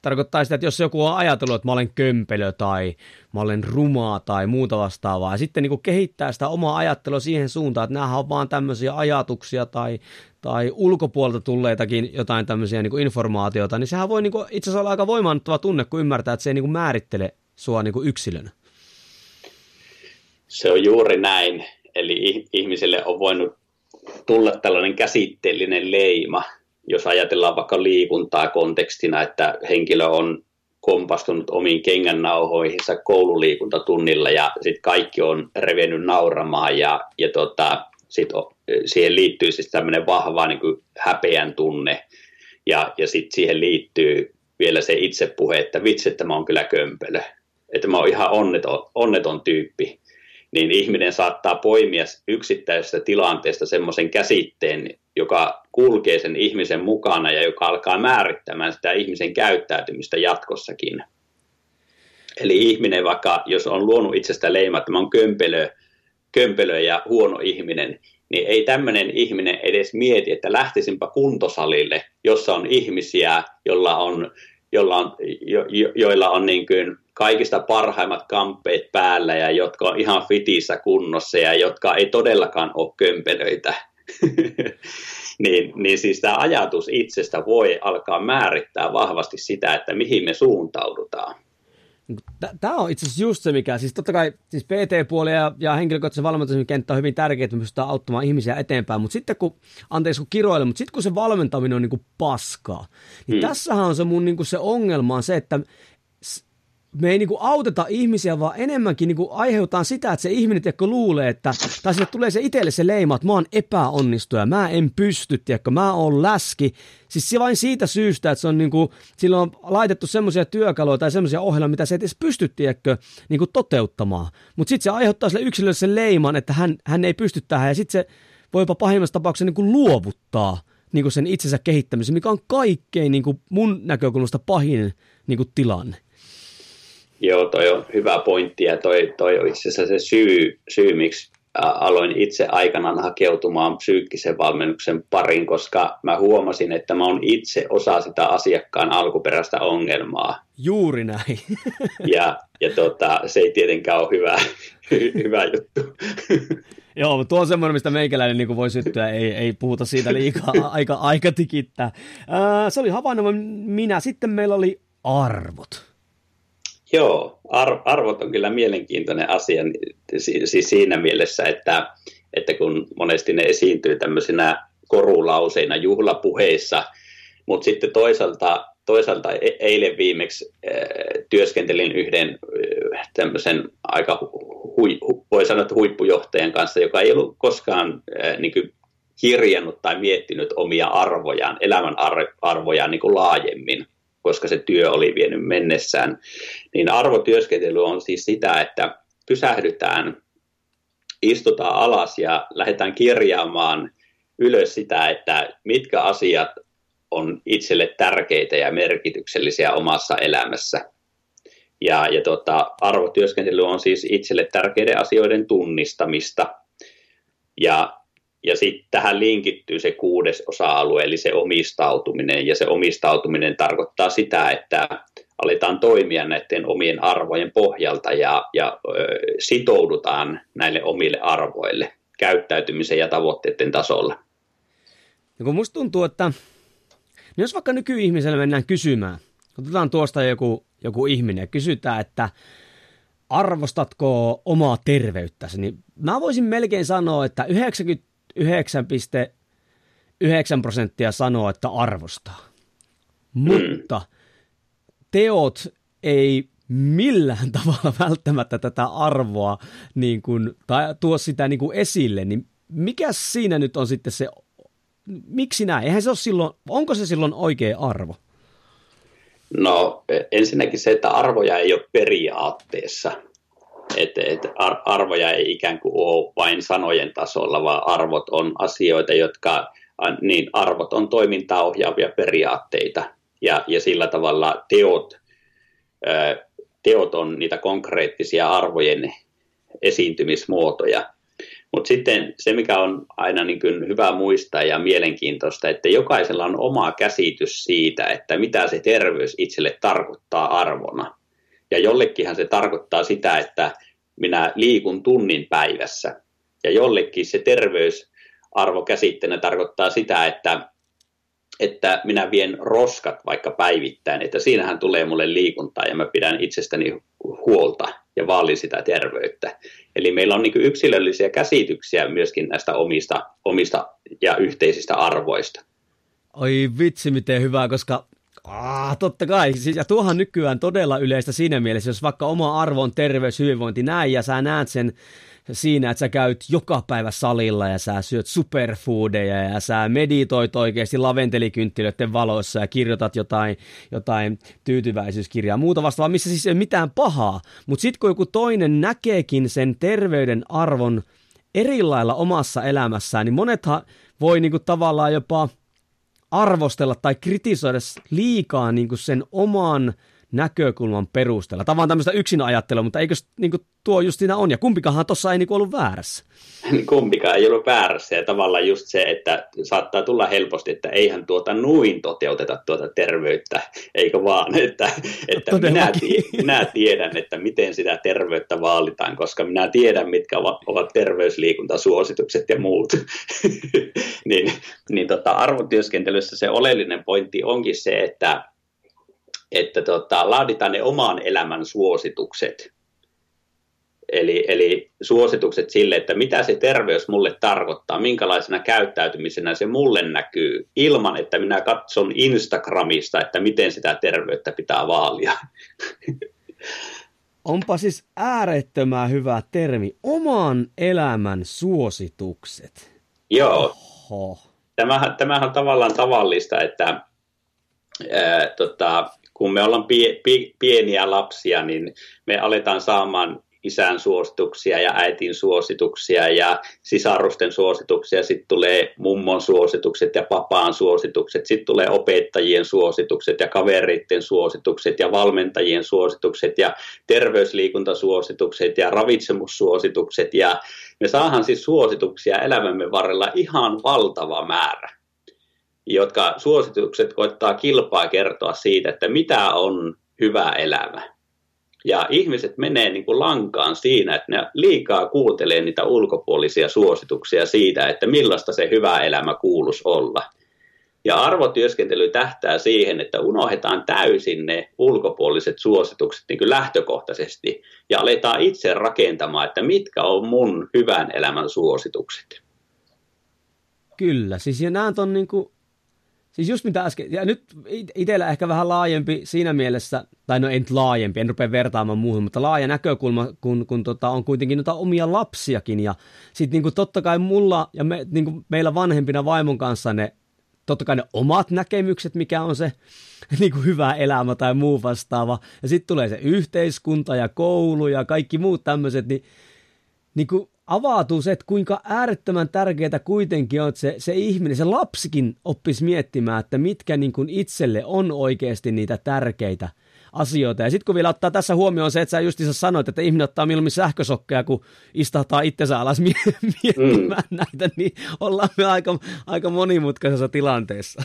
Tarkoittaa sitä, että jos joku on ajatellut, että mä olen kömpelö tai mä olen rumaa tai muuta vastaavaa, ja sitten niin kuin kehittää sitä omaa ajattelua siihen suuntaan, että näähän on vaan tämmöisiä ajatuksia tai, tai ulkopuolelta tulleitakin jotain tämmöisiä niin kuin informaatiota, niin sehän voi niin kuin itse asiassa olla aika voimaannuttava tunne, kun ymmärtää, että se ei niin kuin määrittele sua niin kuin yksilönä. Se on juuri näin. Eli ihmiselle on voinut tulla tällainen käsitteellinen leima, jos ajatellaan vaikka liikuntaa kontekstina, että henkilö on kompastunut omiin kengännauhoihinsa koululiikuntatunnilla ja sitten kaikki on revennyt nauramaan ja, ja tota, sit siihen liittyy siis tämmöinen vahva niin kuin häpeän tunne ja, ja sitten siihen liittyy vielä se itsepuhe, että vitsi, että mä oon kyllä kömpelö, että mä oon ihan onneton, onneton tyyppi. Niin ihminen saattaa poimia yksittäisestä tilanteesta semmoisen käsitteen, joka kulkee sen ihmisen mukana ja joka alkaa määrittämään sitä ihmisen käyttäytymistä jatkossakin. Eli ihminen vaikka, jos on luonut itsestä leimaa, että mä oon kömpelö, kömpelö ja huono ihminen, niin ei tämmöinen ihminen edes mieti, että lähtisinpä kuntosalille, jossa on ihmisiä, jolla on... Jolla on, jo, joilla on niin kuin kaikista parhaimmat kamppeet päällä ja jotka on ihan fitissä kunnossa ja jotka ei todellakaan ole kömpelöitä, niin, niin siis tämä ajatus itsestä voi alkaa määrittää vahvasti sitä, että mihin me suuntaudutaan. Tämä on itse asiassa just se, mikä, siis totta kai siis P T-puoli ja, ja henkilökohtaisen valmentamisen kenttä on hyvin tärkeää, että me pystytään auttamaan ihmisiä eteenpäin, mutta sitten kun, anteeksi kun kiroilen, mutta sitten kun se valmentaminen on niin kuin paskaa, niin hmm. tässähän on se mun niin kuin se ongelma on se, että me ei niin kuin auteta ihmisiä, vaan enemmänkin niin kuin aiheutaan sitä, että se ihminen tiedätkö, luulee, että tai sille tulee se itselle se leima, että mä oon epäonnistuja, mä en pysty, tiedätkö, mä oon läski. Siis se vain siitä syystä, että se on niin kuin, sillä on laitettu semmoisia työkaluja tai semmoisia ohjelmia, mitä se ei edes pysty, tiedätkö, niin kuin toteuttamaan. Mutta sitten se aiheuttaa sille yksilölle sen leiman, että hän, hän ei pysty tähän ja sitten se voi jopa pahimmassa tapauksessa niin kuin luovuttaa niin kuin sen itsensä kehittämisen, mikä on kaikkein niin kuin mun näkökulmasta pahin niin kuin tilanne. Joo, toi on hyvä pointti ja toi, toi on itse asiassa se syy, syy, miksi aloin itse aikanaan hakeutumaan psyykkisen valmennuksen pariin, koska mä huomasin, että mä oon itse osa sitä asiakkaan alkuperäistä ongelmaa. Juuri näin. Ja, ja tota, se ei tietenkään ole hyvä, hyvä juttu. Joo, mutta tuo on semmoinen, mistä meikäläinen niin voi syttyä, ei, ei puhuta siitä liikaa, aika, aika tikittää. Äh, se oli havainnoiva minä, sitten meillä oli arvot. Joo, arvot on kyllä mielenkiintoinen asia siis siinä mielessä, että, että kun monesti ne esiintyy tämmöisinä korulauseina juhlapuheissa, mutta sitten toisaalta, toisaalta eilen viimeksi työskentelin yhden tämmöisen aika, hui, voi sanoa, että huippujohtajan kanssa, joka ei ollut koskaan niin kuin kirjannut tai miettinyt omia arvojaan, elämän arvojaan niin kuin laajemmin, koska se työ oli vienyt mennessään, niin arvotyöskentely on siis sitä, että pysähdytään, istutaan alas ja lähdetään kirjaamaan ylös sitä, että mitkä asiat on itselle tärkeitä ja merkityksellisiä omassa elämässä. Ja, ja tota, arvotyöskentely on siis itselle tärkeiden asioiden tunnistamista. Ja, ja sitten tähän linkittyy se kuudes osa-alue, eli se omistautuminen. Ja se omistautuminen tarkoittaa sitä, että aletaan toimia näiden omien arvojen pohjalta ja, ja ö, sitoudutaan näille omille arvoille käyttäytymisen ja tavoitteiden tasolla. Ja kun musta tuntuu, että niin jos vaikka nykyihmisellä mennään kysymään, otetaan tuosta joku, joku ihminen ja kysytään, että arvostatko omaa terveyttäsi, niin mä voisin melkein sanoa, että yhdeksänkymmentäyhdeksän pilkku yhdeksän prosenttia sanoo, että arvostaa, mutta teot ei millään tavalla välttämättä tätä arvoa niin kuin, tai tuo sitä niin kuin esille, niin mikä siinä nyt on sitten se, miksi näin? Eihän se ole silloin, onko se silloin oikea arvo? No ensinnäkin se, että arvoja ei ole periaatteessa, että et arvoja ei ikään kuin ole vain sanojen tasolla, vaan arvot on asioita, jotka, niin arvot on toimintaa ohjaavia periaatteita ja, ja sillä tavalla teot, teot on niitä konkreettisia arvojen esiintymismuotoja. Mutta sitten se, mikä on aina niin kuin hyvä muistaa ja mielenkiintoista, että jokaisella on oma käsitys siitä, että mitä se terveys itselle tarkoittaa arvona. Ja jollekinhan se tarkoittaa sitä, että minä liikun tunnin päivässä. Ja jollekin se terveysarvo käsitteenä tarkoittaa sitä, että, että minä vien roskat vaikka päivittäin. Että siinähän tulee mulle liikuntaa ja mä pidän itsestäni huolta ja vaalin sitä terveyttä. Eli meillä on niin kuin yksilöllisiä käsityksiä myöskin näistä omista, omista ja yhteisistä arvoista. Oi vitsi, miten hyvää, koska aah, totta kai. Ja tuohan nykyään todella yleistä siinä mielessä, jos vaikka oma arvo on terveys, hyvinvointi, näin, ja sä näet sen siinä, että sä käyt joka päivä salilla ja sä syöt superfoodeja ja sä meditoit oikeasti laventelikynttilöiden valoissa ja kirjoitat jotain, jotain tyytyväisyyskirjaa muuta vastaavaa, missä siis ei mitään pahaa. Mutta sitten kun joku toinen näkeekin sen terveyden arvon eri lailla omassa elämässään, niin monethan voi niinku tavallaan jopa arvostella tai kritisoida liikaa niinku sen oman näkökulman perusteella. Tämä on tämmöistä yksin ajattelua, mutta eikö niin kuin, tuo just siinä on? Ja kumpikahan tuossa ei niin kuin, ollut väärässä. Kumpikaan ei ollut väärässä. Ja tavallaan just se, että saattaa tulla helposti, että eihän tuota noin toteuteta tuota terveyttä, eikö vaan, että, että minä, minä tiedän, että miten sitä terveyttä vaalitaan, koska minä tiedän, mitkä ovat, ovat terveysliikuntasuositukset ja muut. niin niin tota, arvotyöskentelyssä se oleellinen pointti onkin se, että että tota, laaditaan ne oman elämän suositukset, eli, eli suositukset sille, että mitä se terveys mulle tarkoittaa, minkälaisena käyttäytymisenä se mulle näkyy, ilman että minä katson Instagramista, että miten sitä terveyttä pitää vaalia. Onpa siis äärettömän hyvä termi, oman elämän suositukset. Joo, tämähän, tämähän on tavallaan tavallista, että ää, tota, kun me ollaan pie, pie, pieniä lapsia, niin me aletaan saamaan isän suosituksia ja äitin suosituksia ja sisarusten suosituksia. Sitten tulee mummon suositukset ja papaan suositukset. Sitten tulee opettajien suositukset ja kavereiden suositukset ja valmentajien suositukset ja terveysliikuntasuositukset ja ravitsemussuositukset. Ja me saadaan siis suosituksia elämämme varrella ihan valtava määrä, jotka suositukset koittaa kilpaa kertoa siitä, että mitä on hyvä elämä. Ja ihmiset menee niin kuin lankaan siinä, että ne liikaa kuuntelee niitä ulkopuolisia suosituksia siitä, että millaista se hyvä elämä kuuluisi olla. Ja arvotyöskentely tähtää siihen, että unohdetaan täysin ne ulkopuoliset suositukset niin kuin lähtökohtaisesti ja aletaan itse rakentamaan, että mitkä on mun hyvän elämän suositukset. Kyllä, siis ja nämä on niin kuin siis just mitä äsken, ja nyt itsellä ehkä vähän laajempi siinä mielessä, tai no ei nyt laajempi, en rupea vertaamaan muuhun, mutta laaja näkökulma, kun, kun tota, on kuitenkin noita omia lapsiakin, ja sitten niinku totta kai mulla ja me, niinku meillä vanhempina vaimon kanssa ne, totta kai ne omat näkemykset, mikä on se niinku hyvä elämä tai muu vastaava, ja sitten tulee se yhteiskunta ja koulu ja kaikki muut tämmöiset, niin niinku avautuu se, että kuinka äärettömän tärkeää kuitenkin on, että se, se ihminen, se lapsikin oppisi miettimään, että mitkä niin kuin itselle on oikeasti niitä tärkeitä asioita. Ja sitten kun vielä ottaa tässä huomioon se, että sä justiinsa sanoit, että ihminen ottaa mieluummin sähkösokkeja, kun istahtaa itsensä alas miettimään mm. näitä, niin ollaan me aika, aika monimutkaisessa tilanteessa.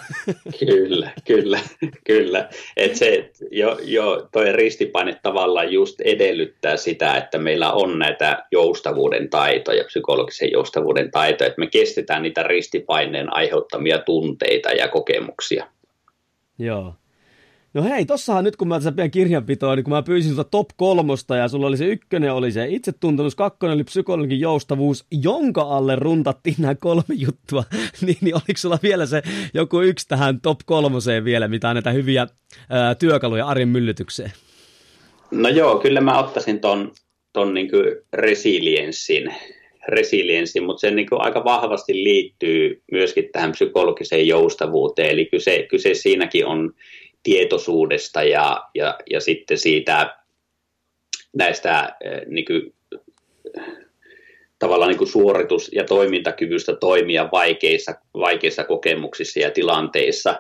Kyllä, kyllä, kyllä. Että se, jo, jo toi ristipaine tavallaan just edellyttää sitä, että meillä on näitä joustavuuden taitoja, psykologisen joustavuuden taitoja, että me kestetään niitä ristipaineen aiheuttamia tunteita ja kokemuksia. Joo. No hei, tossahan nyt kun mä tässä pian kirjanpitoa, niin kun mä pyysin tuota top kolmosta ja sulla oli se ykkönen, oli se itsetuntemus, kakkonen oli psykologin joustavuus, jonka alle runtattiin nämä kolme juttua, niin, niin oliko sulla vielä se joku yksi tähän top kolmoseen vielä, mitä on näitä hyviä ää, työkaluja arjen myllytykseen? No joo, kyllä mä ottaisin ton, ton niin kuin resilienssin. resilienssi, mutta se niin kuin aika vahvasti liittyy myöskin tähän psykologiseen joustavuuteen, eli kyse, kyse siinäkin on tietoisuudesta ja, ja, ja sitten siitä näistä niin kuin, tavallaan niin kuin suoritus- ja toimintakyvystä toimia vaikeissa, vaikeissa kokemuksissa ja tilanteissa,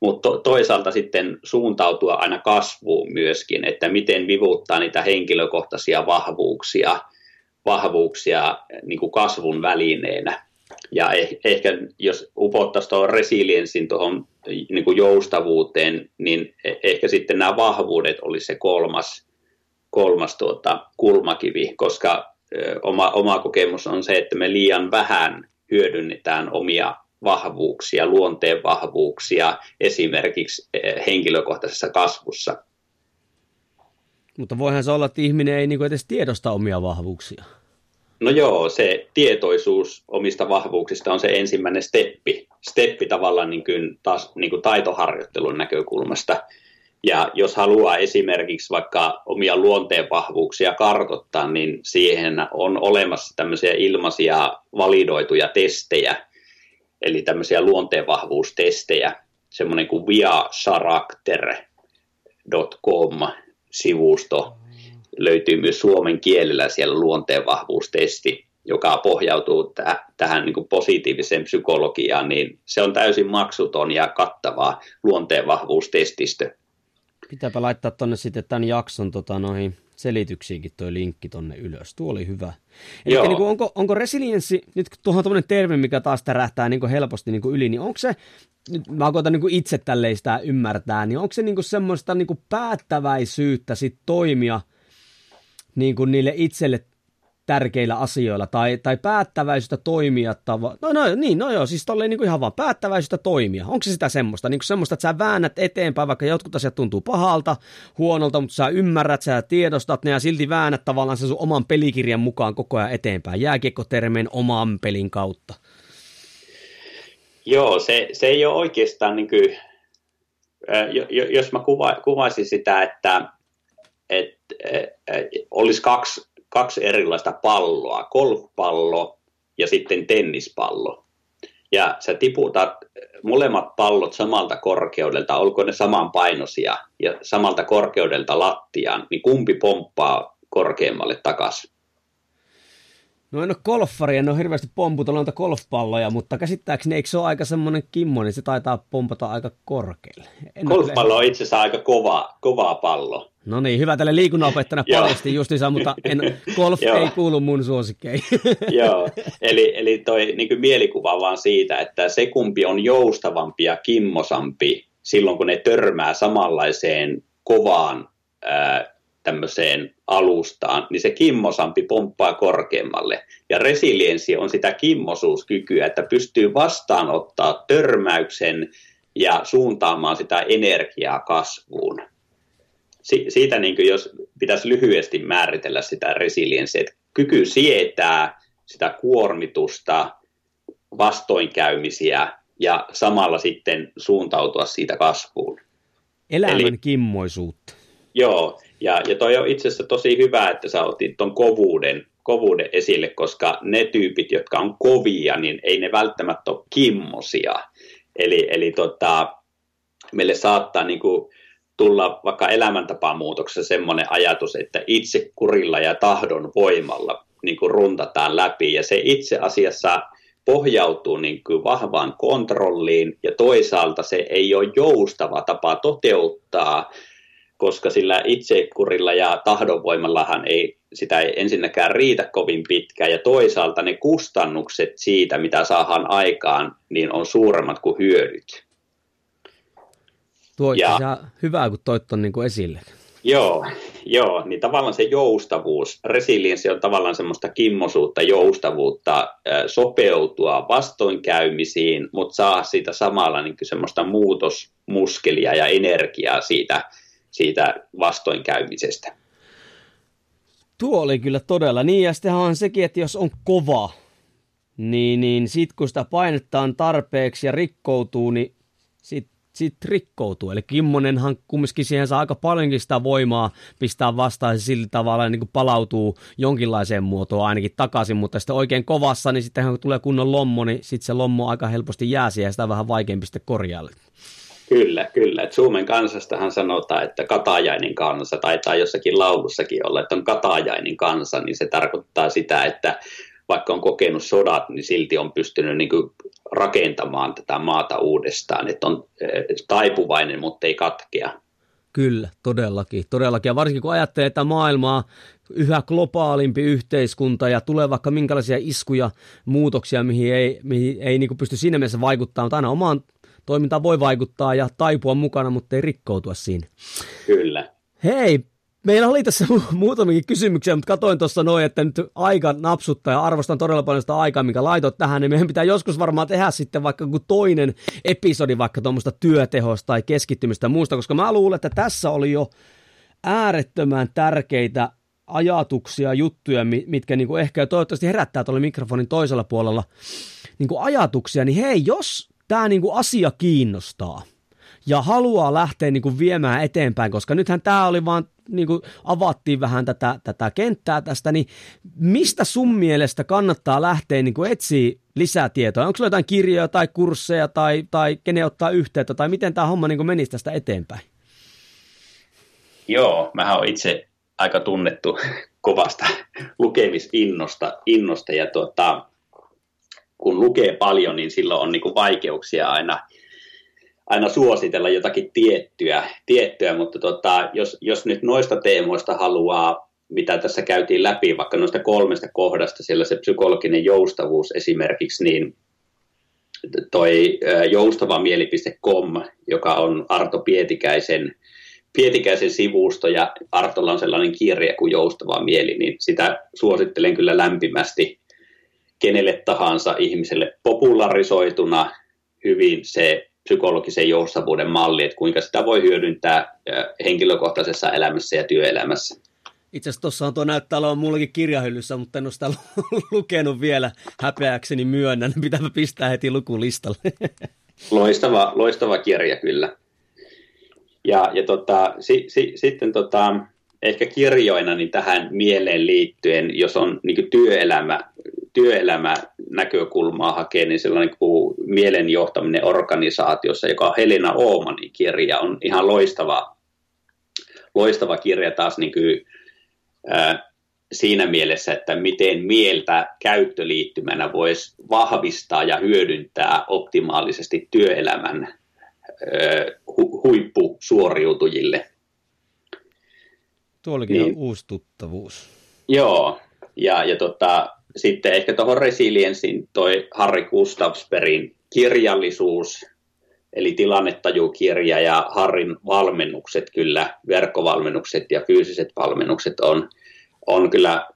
mutta to, toisaalta sitten suuntautua aina kasvuun myöskin, että miten vivuttaa niitä henkilökohtaisia vahvuuksia, vahvuuksia niin kuin kasvun välineenä. Ja eh, ehkä jos upottaisiin tuohon resilienssin tuohon niin kuin joustavuuteen, niin ehkä sitten nämä vahvuudet olisi se kolmas, kolmas tuota, kulmakivi, koska ö, oma, oma kokemus on se, että me liian vähän hyödynnetään omia vahvuuksia, luonteen vahvuuksia esimerkiksi ö, henkilökohtaisessa kasvussa. Mutta voihan se olla, että ihminen ei niin kuin edes tiedosta omia vahvuuksia. No joo, se tietoisuus omista vahvuuksista on se ensimmäinen steppi. Steppi tavallaan niin kuin taas, niin kuin taitoharjoittelun näkökulmasta. Ja jos haluaa esimerkiksi vaikka omia luonteen vahvuuksia kartoittaa, niin siihen on olemassa tämmöisiä ilmaisia validoituja testejä, eli tämmöisiä luonteen vahvuustestejä, semmoinen kuin via character dot com sivusto. Löytyy myös suomen kielellä siellä luonteenvahvuustesti, joka pohjautuu täh- tähän niin kuin positiiviseen psykologiaan, niin se on täysin maksuton ja kattavaa luonteenvahvuustestistö. Pitääpä laittaa tuonne sitten tämän jakson tota, noihin selityksiinkin tuo linkki tuonne ylös. Tuo oli hyvä. Eli niin kuin, onko, onko resilienssi, nyt tuohon tuommoinen terve, mikä taas tärähtää niin kuin helposti niin kuin yli, niin onko se, nyt mä koitan niin kuin itse tälleen sitä ymmärtää, niin onko se niin kuin semmoista niin kuin päättäväisyyttä sit toimia niin kuin niille itselle tärkeillä asioilla, tai, tai päättäväisyyttä toimia, tava- no, no niin, no joo, siis tolleen niin kuin ihan vaan päättäväisyyttä toimia, onko se sitä semmoista, niin kuin semmoista, että sä väännät eteenpäin, vaikka jotkut asiat tuntuu pahalta, huonolta, mutta sä ymmärrät, sä tiedostat ne, ja silti väännät tavallaan sen sun oman pelikirjan mukaan koko ajan eteenpäin, jääkiekkotermeen oman pelin kautta. Joo, se, se ei ole oikeastaan, niin kuin, jos mä kuva, kuvaisin sitä, että että olisi kaksi, kaksi erilaista palloa, golfpallo ja sitten tennispallo. Ja sä tiputat molemmat pallot samalta korkeudelta, olkoon ne samanpainoisia ja samalta korkeudelta lattiaan, niin kumpi pomppaa korkeammalle takaisin? No en ole golfari, en ole hirveästi pomputellut golfpalloja, mutta käsittääkseni eikö se ole aika semmoinen kimmo, niin se taitaa pompata aika korkealle. En golfpallo on itse asiassa aika kova, kova pallo. No niin, hyvä tälle liikunnanopettajana palvasti justiinsa, mutta en, golf ei kuulu mun suosikkeihin. Joo, eli, eli toi niin kuin mielikuva vaan siitä, että se kumpi on joustavampi ja kimmosampi silloin, kun ne törmää samanlaiseen kovaan äh, tämmöiseen alustaan, niin se kimmosampi pomppaa korkeammalle. Ja resilienssi on sitä kimmosuuskykyä, että pystyy vastaanottaa törmäyksen ja suuntaamaan sitä energiaa kasvuun. Si- siitä niin kuin jos pitäisi lyhyesti määritellä sitä resilienssiä, että kyky sietää sitä kuormitusta, vastoinkäymisiä ja samalla sitten suuntautua siitä kasvuun. Elämän Eli, kimmoisuutta. Joo, ja, ja toi on itse asiassa tosi hyvä, että sä otit ton kovuuden, kovuuden esille, koska ne tyypit, jotka on kovia, niin ei ne välttämättä ole kimmosia. Eli, eli tota, meille saattaa niin kuin tulla vaikka elämäntapamuutoksessa semmoinen ajatus, että itsekurilla ja tahdon voimalla niin kuin runtataan läpi, ja se itse asiassa pohjautuu niin kuin vahvaan kontrolliin, ja toisaalta se ei ole joustava tapa toteuttaa, koska sillä itsekurilla ja tahdonvoimallahan ei, sitä ei ensinnäkään riitä kovin pitkään, ja toisaalta ne kustannukset siitä, mitä saadaan aikaan, niin on suuremmat kuin hyödyt. Tuo ja, ja hyvä, kun toit on niin kuin esille. Joo, joo, niin tavallaan se joustavuus, resilienssi on tavallaan semmoista kimmosuutta, joustavuutta, sopeutua vastoinkäymisiin, mutta saa siitä samalla niin kuin semmoista muutosmuskelia ja energiaa siitä, siitä vastoinkäymisestä. Tuo oli kyllä todella niin, ja sittenhän on sekin, että jos on kova, niin, niin sitten kun sitä painetaan tarpeeksi ja rikkoutuu, niin sitten Sitten rikkoutuu. Eli Kimmonenhan kumminkin siihen saa aika paljonkin sitä voimaa pistää vastaan, se sillä tavalla niin kuin palautuu jonkinlaiseen muotoon ainakin takaisin, mutta sitten oikein kovassa, niin sitten kun tulee kunnon lommo, niin sitten se lommo aika helposti jää siihen ja sitä on vähän vaikeampi sitten korjailla. Kyllä, kyllä. Et Suomen kansastahan sanotaan, että katajainen kansa, taitaa jossakin laulussakin olla, että on katajainen kansa, niin se tarkoittaa sitä, että vaikka on kokenut sodat, niin silti on pystynyt niin kuin rakentamaan tätä maata uudestaan, että on taipuvainen, mutta ei katkea. Kyllä, todellakin, todellakin. Ja varsinkin kun ajattelee tätä maailmaa, yhä globaalimpi yhteiskunta ja tulee vaikka minkälaisia iskuja, muutoksia, mihin ei, mihin ei niin kuin pysty siinä mielessä vaikuttamaan, mutta aina omaan toimintaan voi vaikuttaa ja taipua mukana, mutta ei rikkoutua siinä. Kyllä. Hei! Meillä oli tässä muutamikin kysymyksiä, mutta katsoin tuossa noin, että nyt aika napsuttaa ja arvostan todella paljon sitä aikaa, mikä laitoit tähän, niin meidän pitää joskus varmaan tehdä sitten vaikka joku toinen episodi vaikka tuommoista työtehosta tai keskittymistä muusta, koska mä luulen, että tässä oli jo äärettömän tärkeitä ajatuksia, juttuja, mitkä niin kuin ehkä toivottavasti herättää tuolla mikrofonin toisella puolella niin kuin ajatuksia, niin hei, jos tämä niin kuin asia kiinnostaa ja haluaa lähteä niin kuin viemään eteenpäin, koska nythän tämä oli vaan niin kuin avattiin vähän tätä, tätä kenttää tästä, niin mistä sun mielestä kannattaa lähteä niin kuin etsiä lisätietoa? Onko sulla jotain kirjoja tai kursseja tai, tai kenen ottaa yhteyttä tai miten tämä homma niin kuin menisi tästä eteenpäin? Joo, mähän olen itse aika tunnettu kovasta lukemisinnosta innosta, ja tuota, kun lukee paljon, niin silloin on niin kuin vaikeuksia aina aina suositella jotakin tiettyä, tiettyä mutta tota, jos, jos nyt noista teemoista haluaa, mitä tässä käytiin läpi, vaikka noista kolmesta kohdasta, siellä se psykologinen joustavuus esimerkiksi, niin toi joustava mieli piste com, joka on Arto Pietikäisen, Pietikäisen sivusto, ja Artolla on sellainen kirja kuin Joustava mieli, niin sitä suosittelen kyllä lämpimästi kenelle tahansa ihmiselle popularisoituna hyvin se psykologisen joustavuuden malli, että kuinka sitä voi hyödyntää henkilökohtaisessa elämässä ja työelämässä. Itse asiassa tuossahan tuo näyttää olevan mullakin kirjahyllyssä, mutta en ole sitä lukenut vielä häpeäkseni myönnän. Pitääpä pistää heti lukulistalle. Loistava, loistava kirja kyllä. Ja, ja tota, si, si, sitten tota, ehkä kirjoina niin tähän mieleen liittyen, jos on niin kuin työelämä, työelämä näkökulmaa hakee, niin sellainen kuin mielenjohtaminen organisaatiossa, joka on Helena Oomanin kirja, on ihan loistava, loistava kirja taas niin kuin, äh, siinä mielessä, että miten mieltä käyttöliittymänä voisi vahvistaa ja hyödyntää optimaalisesti työelämän äh, hu- huippusuoriutujille. Tuo olikin niin, uusi tuttavuus. Joo, ja, ja tota, sitten ehkä tuohon resilienssiin toi Harri Gustafsbergin kirjallisuus, eli tilannetajukirja ja Harrin valmennukset kyllä, verkkovalmennukset ja fyysiset valmennukset on, on kyllä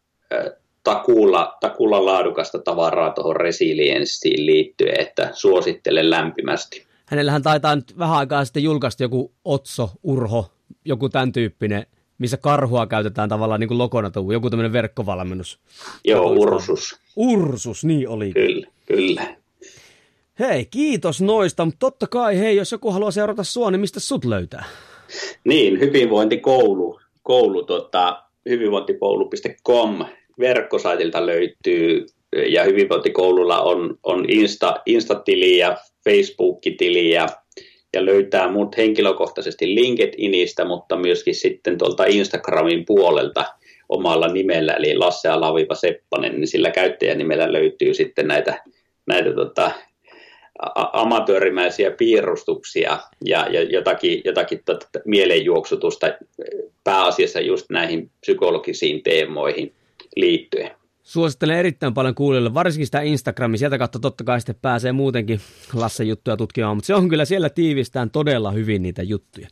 takuulla, takuulla laadukasta tavaraa tuohon resilienssiin liittyen, että suosittelen lämpimästi. Hänellähän taitaa nyt vähän aikaa sitten julkaista joku Otso, Urho, joku tämän tyyppinen, missä karhua käytetään tavallaan niin kuin lokona, joku tämmöinen verkkovalmennus. Joo, Ursus. Ursus, niin oli. Kyllä, kyllä. Hei, kiitos noista, mutta totta kai, hei, jos joku haluaa seurata sua, niin mistä sut löytää? Niin, hyvinvointikoulu, koulu, tota, hyvinvointikoulu piste com verkkosaitilta löytyy, ja hyvinvointikoululla on, on Insta, Insta-tili ja Facebook-tili ja Ja löytää mut henkilökohtaisesti LinkedInistä, mutta myöskin sitten tuolta Instagramin puolelta omalla nimellä, eli Lasse Ala-Viiva Seppänen, niin sillä käyttäjänimellä löytyy sitten näitä, näitä tota, a- amatöörimäisiä piirustuksia ja, ja jotakin, jotakin tota, mielenjuoksutusta pääasiassa just näihin psykologisiin teemoihin liittyen. Suosittelen erittäin paljon kuulijoille, varsinkin sitä Instagramia, sieltä kautta totta kai sitten pääsee muutenkin Lassen juttuja tutkimaan, mutta se on kyllä siellä tiivistään todella hyvin niitä juttuja.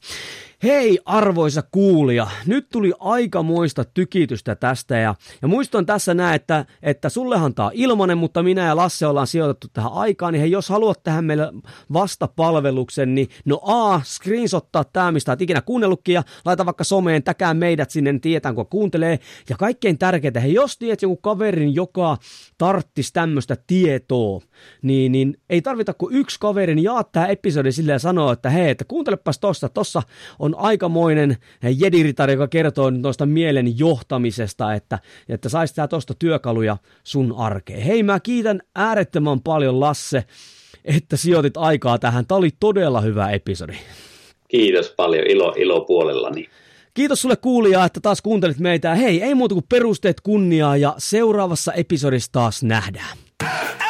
Hei arvoisa kuulija, nyt tuli aikamoista tykitystä tästä ja, ja muistan tässä näin, että, että sullehan tämä on ilmainen, mutta minä ja Lasse ollaan sijoitettu tähän aikaan, niin hei, jos haluat tähän meille vastapalveluksen, niin no a, screenshottaa tämä, mistä olet ikinä kuunnellutkin ja laita vaikka someen, täkää meidät sinne, niin tietään kun kuuntelee ja kaikkein tärkeintä, hei jos tiedät joku kaverin, joka tarttisi tämmöistä tietoa, niin, niin ei tarvita kuin yksi kaverin jaa tämä episodi silleen ja sanoo, että hei, että kuuntelepas tosta, tossa on aikamoinen jediritari, joka kertoo tuosta mielen johtamisesta, että, että saisi tämä tuosta työkaluja sun arkeen. Hei, mä kiitän äärettömän paljon Lasse, että sijoitit aikaa tähän. Tämä oli todella hyvä episodi. Kiitos paljon, ilo, ilo puolellani. Kiitos sulle kuulijaa, että taas kuuntelit meitä. Hei, ei muuta kuin perusteet kunniaa ja seuraavassa episodissa taas nähdään.